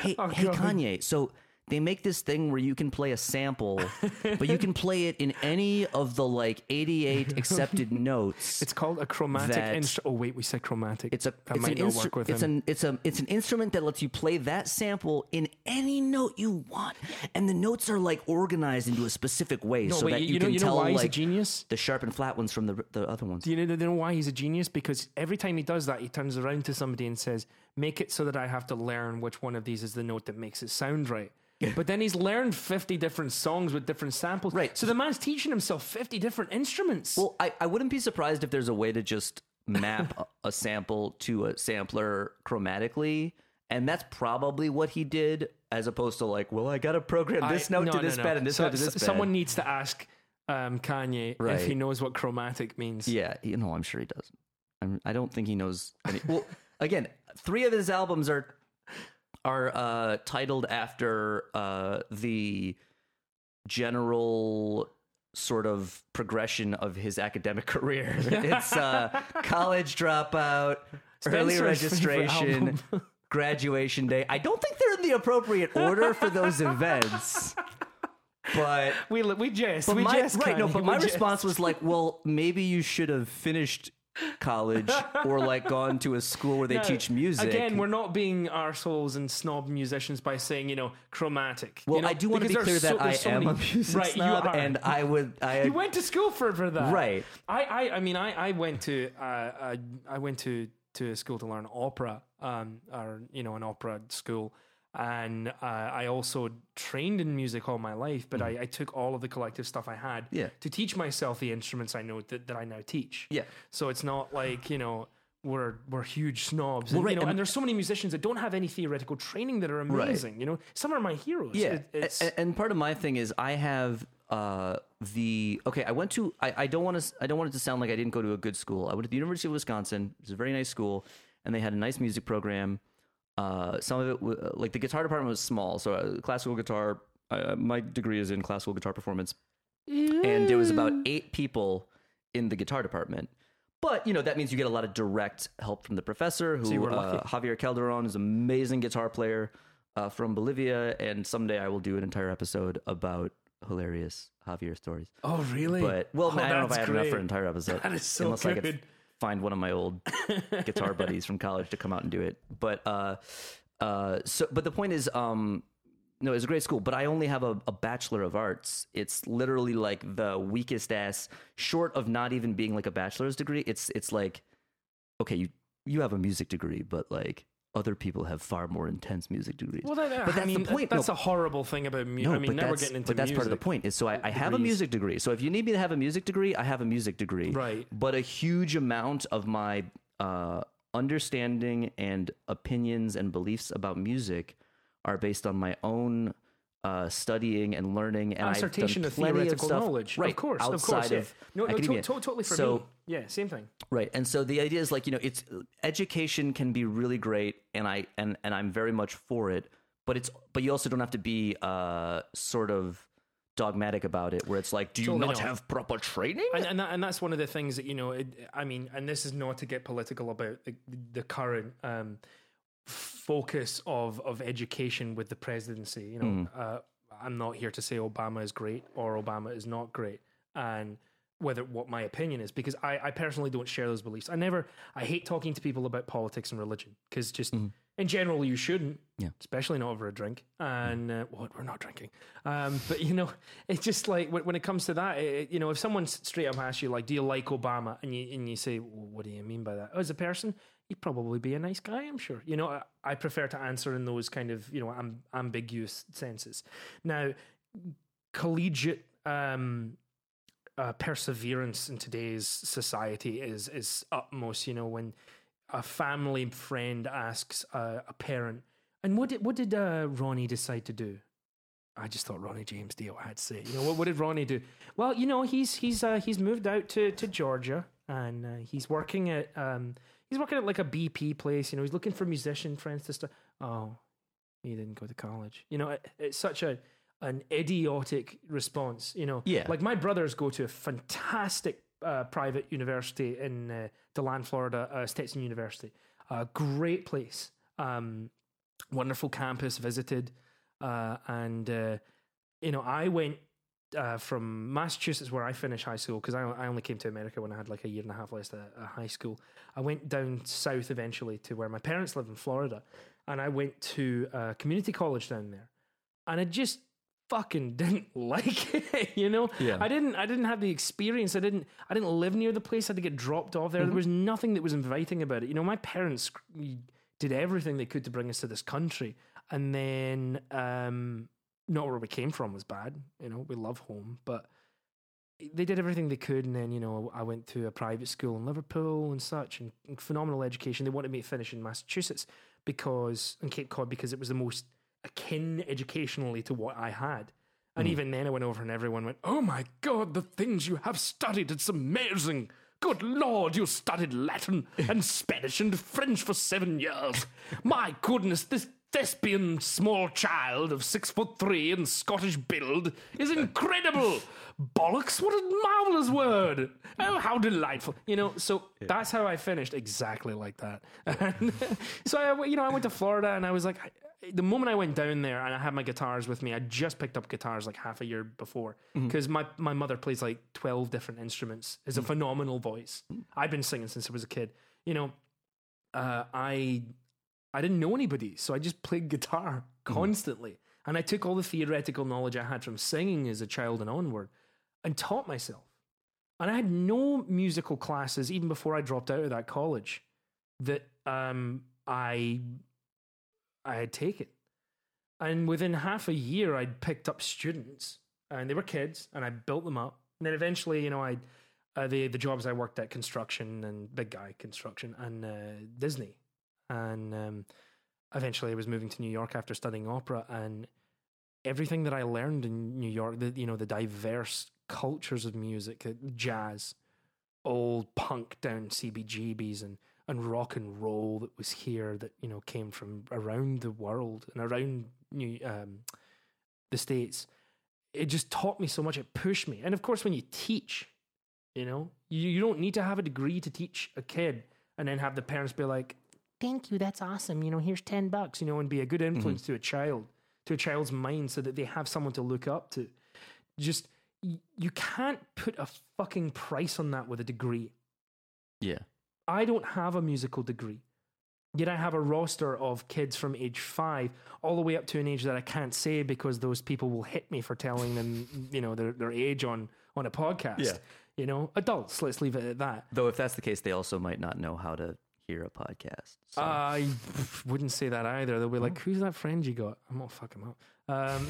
hey, oh, hey Kanye. So they make this thing where you can play a sample, but you can play it in any of the like eighty-eight accepted notes. It's called a chromatic instrument. Oh wait, we said chromatic. It's a. That it's might an not instru- work with it's him. An. It's a. It's an instrument that lets you play that sample in any note you want, and the notes are like organized into a specific way, no, so wait, that you, you know, can you know tell why he's like a genius? The sharp and flat ones from the the other ones. Do you know, do you know why he's a genius? Because every time he does that, he turns around to somebody and says, "Make it so that I have to learn which one of these is the note that makes it sound right." But then he's learned fifty different songs with different samples. Right. So the man's teaching himself fifty different instruments. Well, I, I wouldn't be surprised if there's a way to just map a, a sample to a sampler chromatically. And that's probably what he did, as opposed to like, well, I got to program this I, note no, to this no, no. pad and this so, note to this so, pad. Someone needs to ask um, Kanye right. if he knows what chromatic means. Yeah. You know, I'm sure he does. I'm, I don't think he knows. Any, well, again, three of his albums are... are uh, titled after uh, the general sort of progression of his academic career. It's uh, college dropout, Spencer's early registration, graduation day. I don't think they're in the appropriate order for those events. But we we just we my, just right, no, but my just. response was like, well, maybe you should have finished college or like gone to a school where they no, teach music. Again, we're not being arseholes and snob musicians by saying, you know, chromatic. Well, you know? I do want because to be clear so, that I so am many, a music right, snob you are. and I would I You went to school for, for that. Right. I, I, I mean I, I went to uh, I, I went to, to school to learn opera, um or you know, an opera school. And uh, I also trained in music all my life, but mm. I, I took all of the collective stuff I had yeah. to teach myself the instruments I know that, that I now teach. Yeah. So it's not like, you know, we're we're huge snobs. Well, and, right, you know, and, and there's so many musicians that don't have any theoretical training that are amazing. Right. You know, some are my heroes. Yeah. It, and, and part of my thing is I have uh, the okay. I went to I, I don't want to I don't want it to sound like I didn't go to a good school. I went to the University of Wisconsin. It's a very nice school, and they had a nice music program. Uh, some of it, w- like the guitar department was small. So uh, classical guitar, uh, my degree is in classical guitar performance. Mm. And there was about eight people in the guitar department. But, you know, that means you get a lot of direct help from the professor who, so uh, Javier Calderon is an amazing guitar player uh, from Bolivia. And someday I will do an entire episode about hilarious Javier stories. Oh, really? But, well, oh, man, I don't know if I have great. enough for an entire episode. That is so Unless good. I could find one of my old guitar buddies from college to come out and do it. But, uh, uh, so, but the point is, um, no, it's a great school, but I only have a, a bachelor of arts. It's literally like the weakest ass, short of not even being like a bachelor's degree. It's, it's like, okay, you, you have a music degree, but like other people have far more intense music degrees. Well, that, but that's I mean, the point. That's no, a horrible thing about music. No, I mean, now we're getting into but that's music. Part of the point. Is so I, I have a music degree. So if you need me to have a music degree, I have a music degree. Right. But a huge amount of my uh, understanding and opinions and beliefs about music are based on my own uh, studying and learning, and assertion of theoretical of stuff, knowledge. Right. Of course. Outside of course. Yeah. Of no, no to- to- totally for so, me. Yeah, same thing. Right. And so the idea is like, you know, it's education can be really great, and I and, and I'm very much for it, but it's but you also don't have to be uh sort of dogmatic about it where it's like, do you totally not, not have proper training? And and, that, and that's one of the things that, you know, it, I mean, and this is not to get political about the, the current um focus of of education with the presidency, you know. Mm. Uh, I'm not here to say Obama is great or Obama is not great. And whether what my opinion is, because I, I personally don't share those beliefs. I never, I hate talking to people about politics and religion because just mm-hmm. in general, you shouldn't, yeah. especially not over a drink and mm-hmm. uh, what well, we're not drinking. Um, but you know, it's just like when, when it comes to that, it, you know, if someone straight up asks you like, do you like Obama? And you, and you say, well, what do you mean by that? Oh, as a person, he'd probably be a nice guy. I'm sure, you know, I, I prefer to answer in those kind of, you know, amb- ambiguous senses. Now, collegiate, um, Uh, perseverance in today's society is is utmost. You know, when a family friend asks uh, a parent, and what did what did uh, Ronnie decide to do? I just thought Ronnie James Dio had say. You know, what, what did Ronnie do? Well, you know, he's he's uh, he's moved out to to Georgia, and uh, he's working at um he's working at like a B P place. You know, he's looking for musician friends to start. Oh, he didn't go to college. You know, it, it's such a an idiotic response, you know. Yeah. Like my brothers go to a fantastic uh, private university in uh, DeLand, Florida, uh, Stetson University. A uh, great place, um, wonderful campus. Visited, uh, and uh, you know, I went uh, from Massachusetts where I finished high school because I, I only came to America when I had like a year and a half left at high school. I went down south eventually to where my parents live in Florida, and I went to a community college down there, and I just fucking didn't like it, you know. Yeah. I didn't. I didn't have the experience. I didn't. I didn't live near the place. I had to get dropped off there. Mm-hmm. There was nothing that was inviting about it. You know, my parents did everything they could to bring us to this country, and then um, not where we came from was bad. You know, we love home, but they did everything they could. And then, you know, I went to a private school in Liverpool and such, and, and phenomenal education. They wanted me to finish in Massachusetts because in Cape Cod because it was the most akin educationally to what I had. And mm. even then I went over and everyone went, oh my God, the things you have studied, it's amazing. Good Lord, you studied Latin and Spanish and French for seven years. My goodness, this thespian small child of six foot three and Scottish build is incredible. Bollocks, what a marvelous word. Oh, how delightful. You know, so yeah. That's how I finished, exactly like that. And so, I, you know, I went to Florida and I was like, I, the moment I went down there and I had my guitars with me, I just picked up guitars like half a year before because mm-hmm. my, my mother plays like twelve different instruments, is a mm-hmm. phenomenal voice. I've been singing since I was a kid. You know, uh, I... I didn't know anybody, so I just played guitar constantly. Mm. And I took all the theoretical knowledge I had from singing as a child and onward and taught myself. And I had no musical classes, even before I dropped out of that college, that um, I, I had taken. And within half a year, I'd picked up students, and they were kids, and I built them up. And then eventually, you know, I uh, the, the jobs I worked at, construction and big guy construction and uh, Disney. And um, eventually I was moving to New York after studying opera, and everything that I learned in New York, the, you know, the diverse cultures of music, jazz, old punk down C B G B's and, and rock and roll that was here that, you know, came from around the world and around New, um, the States. It just taught me so much. It pushed me. And of course, when you teach, you know, you, you don't need to have a degree to teach a kid and then have the parents be like, thank you, that's awesome, you know, here's ten bucks, you know, and be a good influence mm-hmm. to a child, to a child's mind so that they have someone to look up to. Just, y- you can't put a fucking price on that with a degree. Yeah. I don't have a musical degree, yet I have a roster of kids from age five all the way up to an age that I can't say because those people will hit me for telling them, you know, their, their age on, on a podcast. Yeah. You know, adults, let's leave it at that. Though if that's the case, they also might not know how to hear a podcast. So. Uh, I wouldn't say that either. They'll be like, who's that friend you got? I'm all fucking up. Um,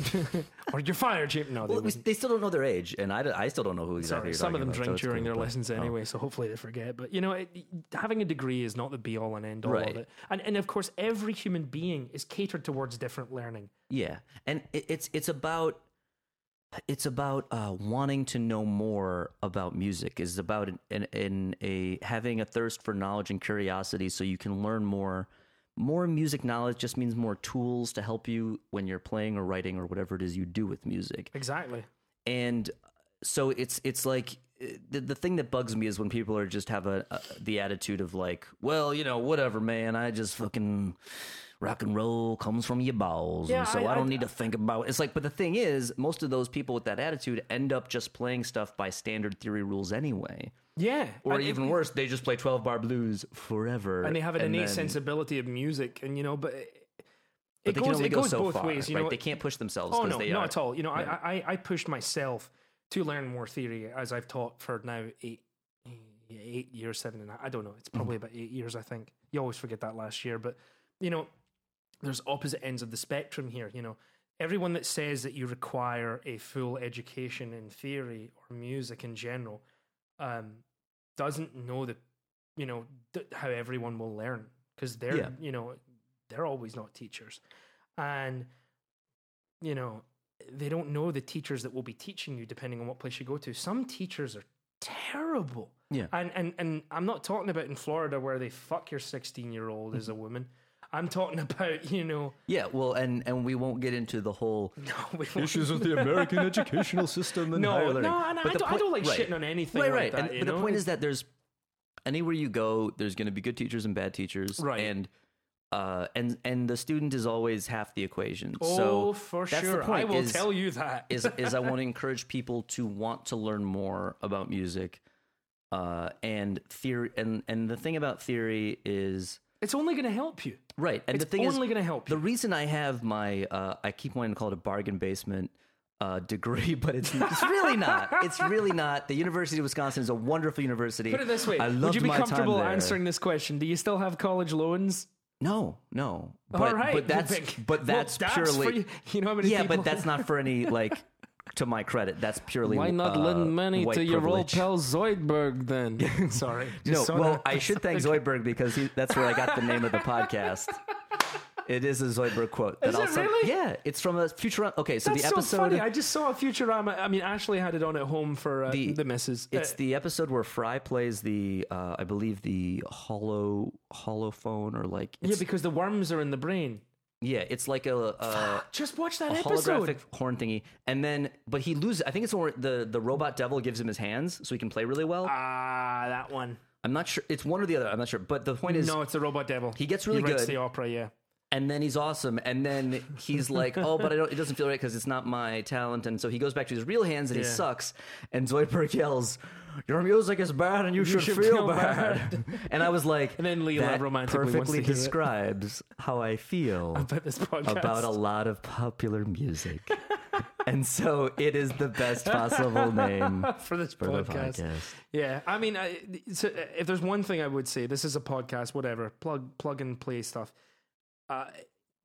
or you're fired, Jim. No, they, well, they still don't know their age, and I, I still don't know who exactly. Sorry, you're some of them about, drink so during cool, their but, lessons anyway, oh. so hopefully they forget. But you know, it, having a degree is not the be all and end all right. of it. And and of course, every human being is catered towards different learning. Yeah, and it, it's it's about it's about uh, wanting to know more about music. It's about an, an, an a having a thirst for knowledge and curiosity, so you can learn more. More music knowledge just means more tools to help you when you're playing or writing or whatever it is you do with music. Exactly. And so it's it's like the, the thing that bugs me is when people are just have a, a the attitude of like, well, you know, whatever, man, I just fucking rock and roll comes from your balls, yeah, and so I, I don't I, need to think about it. It's like, but the thing is, most of those people with that attitude end up just playing stuff by standard theory rules anyway. Yeah. Or even it, worse, they just play twelve-bar blues forever. And they have an innate then, sensibility of music, and, you know, but it, but it they goes, can only it goes so both far, ways. You right? know, they can't push themselves. Oh, no, they not are, at all. You know, yeah. I, I, I pushed myself to learn more theory as I've taught for now eight, eight years, seven and a half. I don't know. It's probably mm-hmm. about eight years, I think. You always forget that last year. But, you know, there's opposite ends of the spectrum here, you know. Everyone that says that you require a full education in theory or music in general um, doesn't know that, you know, th- how everyone will learn, because they're, yeah. you know, they're always not teachers. And, you know, they don't know the teachers that will be teaching you depending on what place you go to. Some teachers are terrible. Yeah. And, and, and I'm not talking about in Florida where they fuck your sixteen-year-old mm-hmm. as a woman. I'm talking about, you know... Yeah, well, and, and we won't get into the whole no, issues with the American educational system and no, higher learning. No, and I, don't, point, I don't like right. shitting on anything right, like right. that. And, you but know? The point is that there's... Anywhere you go, there's going to be good teachers and bad teachers. Right. And, uh, and, and the student is always half the equation. Oh, so for that's sure. The point, I will is, tell you that. is, is I want to encourage people to want to learn more about music. Uh, and theory. And, and the thing about theory is... It's only going to help you. Right. And it's the thing only is, going to help you. The reason I have my, uh, I keep wanting to call it a bargain basement uh, degree, but it's, it's really not. It's really not. The University of Wisconsin is a wonderful university. Put it this way. I loved my time there. Would you be comfortable answering this question? Do you still have college loans? No, no. But, all right. But that's, but that's well, purely. That's for you, you know how many yeah, people? But that's not for any, like, to my credit, that's purely white privilege. Why not uh, lend money to your privilege. Old pal Zoidberg then? Sorry. Just no, well, that. I should thank Zoidberg because he, that's where I got the name of the podcast. It is a Zoidberg quote. That is also, it really? Yeah, it's from a Futurama. Okay, so that's the episode. So funny. I just saw a Futurama. I mean, Ashley had it on at home for uh, the, the missus. It's uh, the episode where Fry plays the, uh, I believe, the hollow, holophone or like. It's, yeah, because the worms are in the brain. Yeah, it's like a, a just watch that a episode. Holographic horn thingy, and then but he loses. I think it's where the the Robot Devil gives him his hands so he can play really well. Ah, uh, that one. I'm not sure. It's one or the other. I'm not sure. But the point is, no, it's the Robot Devil. He gets really he writes good. The opera, yeah. And then he's awesome. And then he's like, oh, but I don't, it doesn't feel right because it's not my talent. And so he goes back to his real hands and yeah. he sucks. And Zoidberg yells, your music is bad and you, you should, should feel, feel bad. bad. And I was like, and then Leela that romantically perfectly describes how I feel about, this about a lot of popular music. And so it is the best possible name for this for podcast. podcast. Yeah. I mean, I, so if there's one thing I would say, this is a podcast, whatever, plug, plug and play stuff. Uh,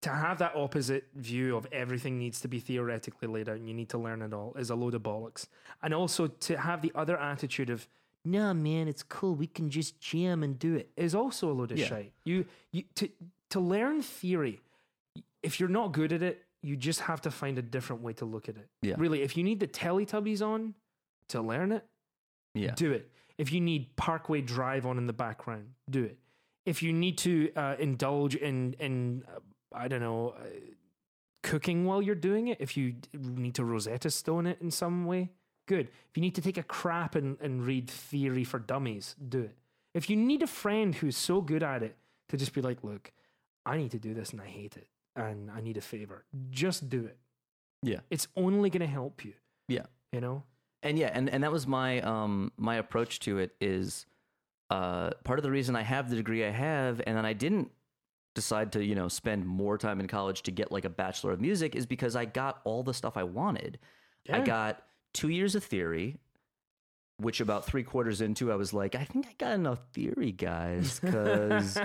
to have that opposite view of everything needs to be theoretically laid out and you need to learn it all is a load of bollocks. And also to have the other attitude of, nah, man, it's cool, we can just jam and do it, is also a load of yeah. shite. You, you to to learn theory, if you're not good at it, you just have to find a different way to look at it. Yeah. Really, if you need the Teletubbies on to learn it, yeah. do it. If you need Parkway Drive on in the background, do it. If you need to uh, indulge in, in uh, I don't know, uh, cooking while you're doing it, if you need to Rosetta Stone it in some way, good. If you need to take a crap and, and read Theory for Dummies, do it. If you need a friend who's so good at it to just be like, look, I need to do this and I hate it and I need a favor, just do it. Yeah. It's only going to help you. Yeah. You know? And yeah, and, and that was my um my approach to it is... Uh, part of the reason I have the degree I have, and then I didn't decide to, you know, spend more time in college to get like a Bachelor of Music is because I got all the stuff I wanted. Yeah. I got two years of theory, which about three quarters into, I was like, I think I got enough theory, guys, because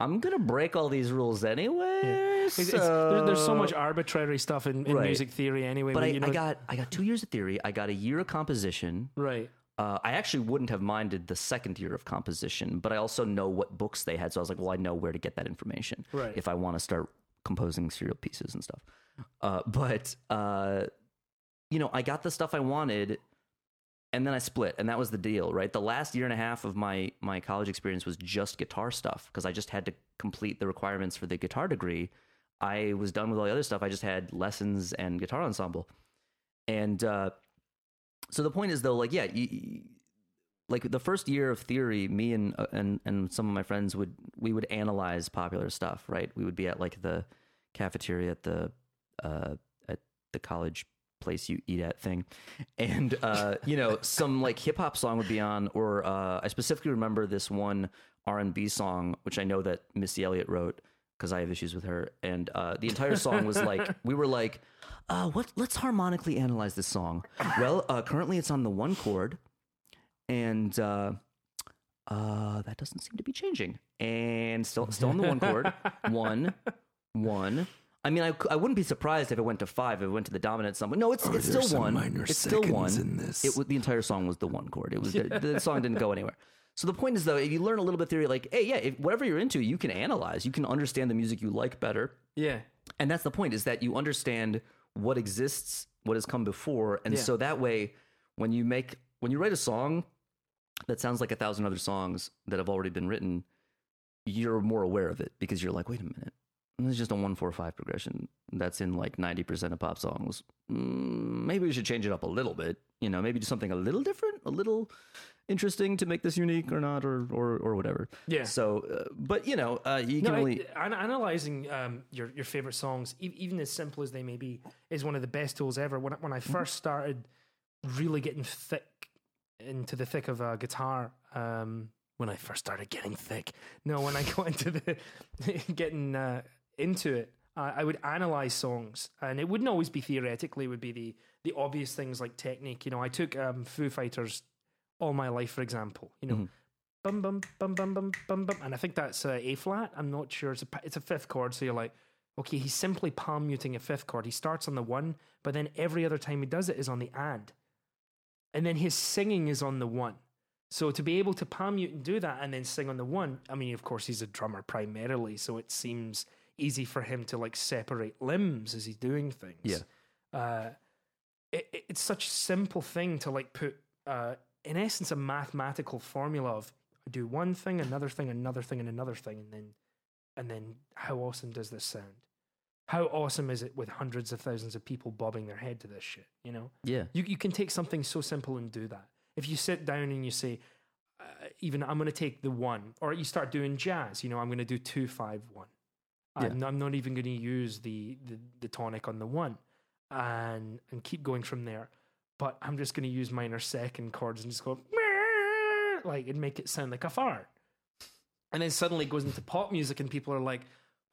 I'm going to break all these rules anyway. Yeah. So... It's, it's, there, there's so much arbitrary stuff in, in right. music theory anyway. But where, I, you know... I got I got two years of theory. I got a year of composition. Right. Uh, I actually wouldn't have minded the second year of composition, but I also know what books they had. So I was like, well, I know where to get that information right. if I want to start composing serial pieces and stuff. Uh, but, uh, you know, I got the stuff I wanted and then I split and that was the deal, right? The last year and a half of my, my college experience was just guitar stuff because I just had to complete the requirements for the guitar degree. I was done with all the other stuff. I just had lessons and guitar ensemble. And, uh, so the point is, though, like, yeah, you, you, like the first year of theory, me and, uh, and and some of my friends would, we would analyze popular stuff, right? We would be at like the cafeteria at the, uh, at the college place you eat at thing. And, uh, you know, some like hip hop song would be on, or uh, I specifically remember this one R and B song, which I know that Missy Elliott wrote because I have issues with her. And uh, the entire song was like, we were like, Uh, what? Let's harmonically analyze this song. Well, uh, currently it's on the one chord, and uh, uh, that doesn't seem to be changing. And still, still on the one chord. One, one. I mean, I, I wouldn't be surprised if it went to five. If it went to the dominant somewhere. No, it's oh, it's still one. It's still one. In this. It, the entire song was the one chord. It was yeah. the, the song didn't go anywhere. So the point is, though, if you learn a little bit of theory, like, hey, yeah, if, whatever you're into, you can analyze. You can understand the music you like better. Yeah, and that's the point: is that you understand what exists, what has come before. And yeah. so that way, when you make, when you write a song that sounds like a thousand other songs that have already been written, you're more aware of it because you're like, wait a minute, this is just a one, four, five progression. That's in like ninety percent of pop songs. Mm, maybe we should change it up a little bit, you know, maybe do something a little different, a little interesting to make this unique or not, or, or, or whatever. Yeah. So, uh, but you know, uh, you no, can only I, analyzing um, your, your favorite songs, e- even as simple as they may be, is one of the best tools ever. When, when I first started really getting thick into the thick of uh, guitar, um, when I first started getting thick, no, when I got into the getting uh, into it, uh, I would analyze songs, and it wouldn't always be theoretically. It would be the, the obvious things like technique. You know, I took um, Foo Fighters All My Life, for example, you know, mm-hmm. bum, bum, bum, bum, bum, bum, bum. And I think that's uh, A flat. I'm not sure. It's a, it's a fifth chord. So you're like, okay, he's simply palm muting a fifth chord. He starts on the one, but then every other time he does it is on the and. And then his singing is on the one. So to be able to palm mute and do that and then sing on the one, I mean, of course, he's a drummer primarily. So it seems easy for him to like separate limbs as he's doing things. Yeah. Uh, it, it's such a simple thing to like put, uh, in essence, a mathematical formula of do one thing, another thing, another thing, and another thing, and then, and then how awesome does this sound? how awesome is it with hundreds of thousands of people bobbing their head to this shit, you know? Yeah. You, you can take something so simple and do that. If you sit down and you say, uh, even I'm going to take the one, or you start doing jazz, you know, I'm going to do two, five, one. Yeah. I'm, not, I'm not even going to use the, the, the tonic on the one and and keep going from there. But I'm just going to use minor second chords and just go, like, and make it sound like a fart. And then suddenly it goes into pop music and people are like,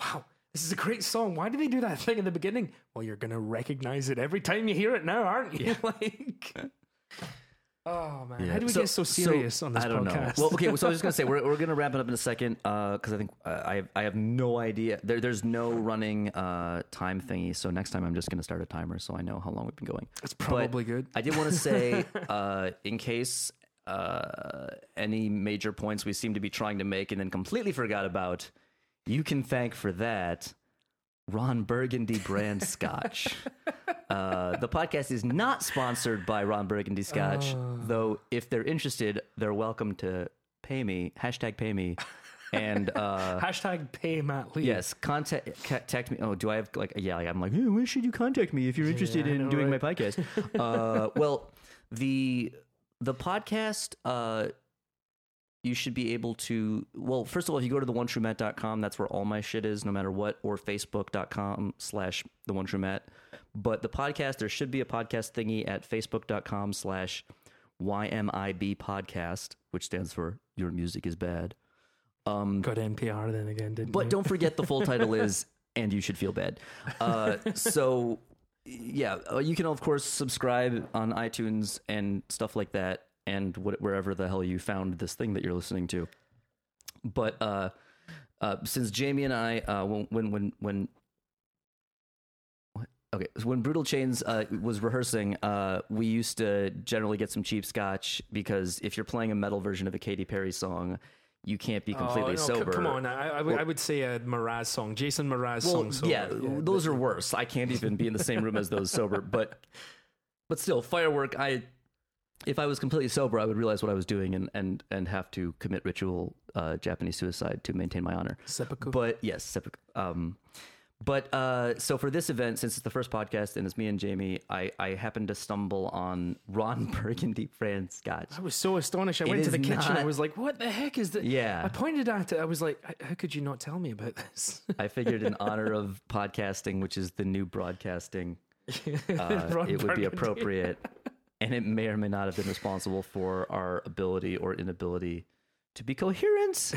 wow, this is a great song. Why do they do that thing in the beginning? Well, you're going to recognize it every time you hear it now, aren't you? Yeah. Like, oh, man. Yeah. How do we so, get so serious so, on this I don't podcast? Know. Well, okay, so I was just going to say, we're, we're going to wrap it up in a second because uh, I think uh, I, have, I have no idea. There, there's no running uh, time thingy, so next time I'm just going to start a timer so I know how long we've been going. That's probably but good. I did want to say, uh, in case uh, any major points we seem to be trying to make and then completely forgot about, you can thank for that Ron Burgundy brand scotch. Uh, the podcast is not sponsored by Ron Burgundy scotch, oh. though if they're interested, they're welcome to pay me. Hashtag pay me. And uh, hashtag pay Matt Lee. Yes, contact, contact me. Oh, do I have like, yeah, like, I'm like, hey, where should you contact me if you're interested yeah, in know, doing right? my podcast? uh, well, the, the podcast... Uh, you should be able to, well, first of all, if you go to the one true matt dot com, that's where all my shit is, no matter what, or facebook.com slash the one true matt. But the podcast, there should be a podcast thingy at facebook.com slash ymib podcast, which stands for Your Music Is Bad. Um, Got N P R then again, didn't But you? Don't forget the full title is, And You Should Feel Bad. Uh, so, yeah, you can, of course, subscribe on iTunes and stuff like that. And what, wherever the hell you found this thing that you're listening to, but uh, uh, since Jamie and I, uh, when when when what? Okay, when Brutal Chains uh, was rehearsing, uh, we used to generally get some cheap scotch because if you're playing a metal version of a Katy Perry song, you can't be completely oh, no, sober. C- come on, I, I, w- well, I would say a Mraz song, Jason Mraz well, song. Sober. Yeah, yeah, those are worse. I can't even be in the same room as those sober. But but still, Firework, I. If I was completely sober, I would realize what I was doing and, and, and have to commit ritual uh, Japanese suicide to maintain my honor. Seppuku. But yes, seppuku. Um, but uh, so for this event, since it's the first podcast and it's me and Jamie, I, I happened to stumble on Ron Burgundy brand scotch. I was so astonished. I it went to the kitchen. Not... I was like, what the heck is this? Yeah. I pointed at it. I was like, how could you not tell me about this? I figured in honor of podcasting, which is the new broadcasting, uh, it would Burgundy. Be appropriate. And it may or may not have been responsible for our ability or inability to be coherent.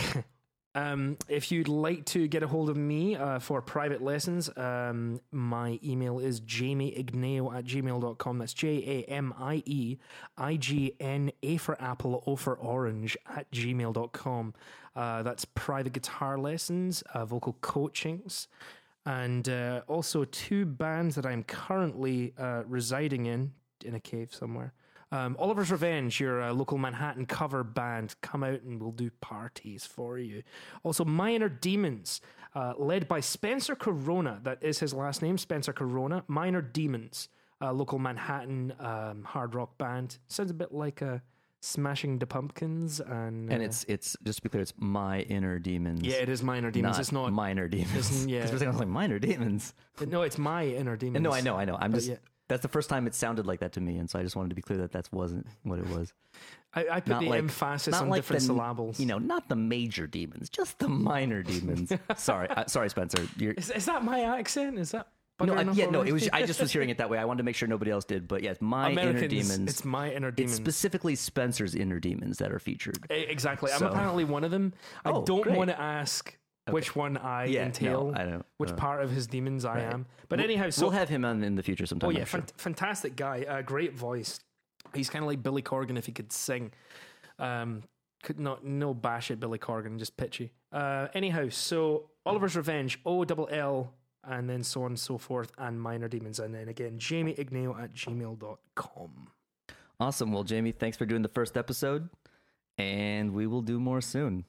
um, if you'd like to get a hold of me uh, for private lessons, um, my email is jamie igneo at gmail dot com. That's J A M I E I G N, A for apple, O for orange, at gmail dot com. Uh, that's private guitar lessons, uh, vocal coachings, and uh, also two bands that I'm currently uh, residing in, in a cave somewhere. Um, Oliver's Revenge, your uh, local Manhattan cover band, come out and we'll do parties for you. Also, My Inner Demons, uh, led by Spencer Corona, that is his last name, Spencer Corona. My Inner Demons, a local Manhattan um, hard rock band. Sounds a bit like a Smashing the Pumpkins, and and uh, it's it's just to be clear, it's My Inner Demons. Yeah, it is My Inner Demons. Not it's not Minor Demons. Yeah, because we're like Minor Demons. No, it's My Inner Demons. And no, I know, I know. I'm but just. Yeah. That's the first time it sounded like that to me, and so I just wanted to be clear that that wasn't what it was. I, I put not the like, emphasis on like different the, syllables. You know, not the major demons, just the minor demons. Sorry, uh, sorry, Spencer. You're... Is, is that my accent? Is that no? I, yeah, no. It was. I just was hearing it that way. I wanted to make sure nobody else did. But yes, My Americans, Inner Demons. It's My Inner Demons. It's specifically Spencer's inner demons that are featured. Exactly. So. I'm apparently one of them. Oh, I don't great. want to ask. Okay. Which one I yeah, entail, no, I don't, which no. part of his demons I right. am. But we'll, anyhow, so... We'll have him on in the future sometime. Oh, yeah, fan- sure. fantastic guy. Uh, great voice. He's kind of like Billy Corgan if he could sing. Um, could not No bash at Billy Corgan, just pitchy. Uh, anyhow, so Oliver's Revenge, O L L, and then so on and so forth, and Minor Demons. And then again, jamie igneo at gmail dot com. Awesome. Well, Jamie, thanks for doing the first episode, and we will do more soon.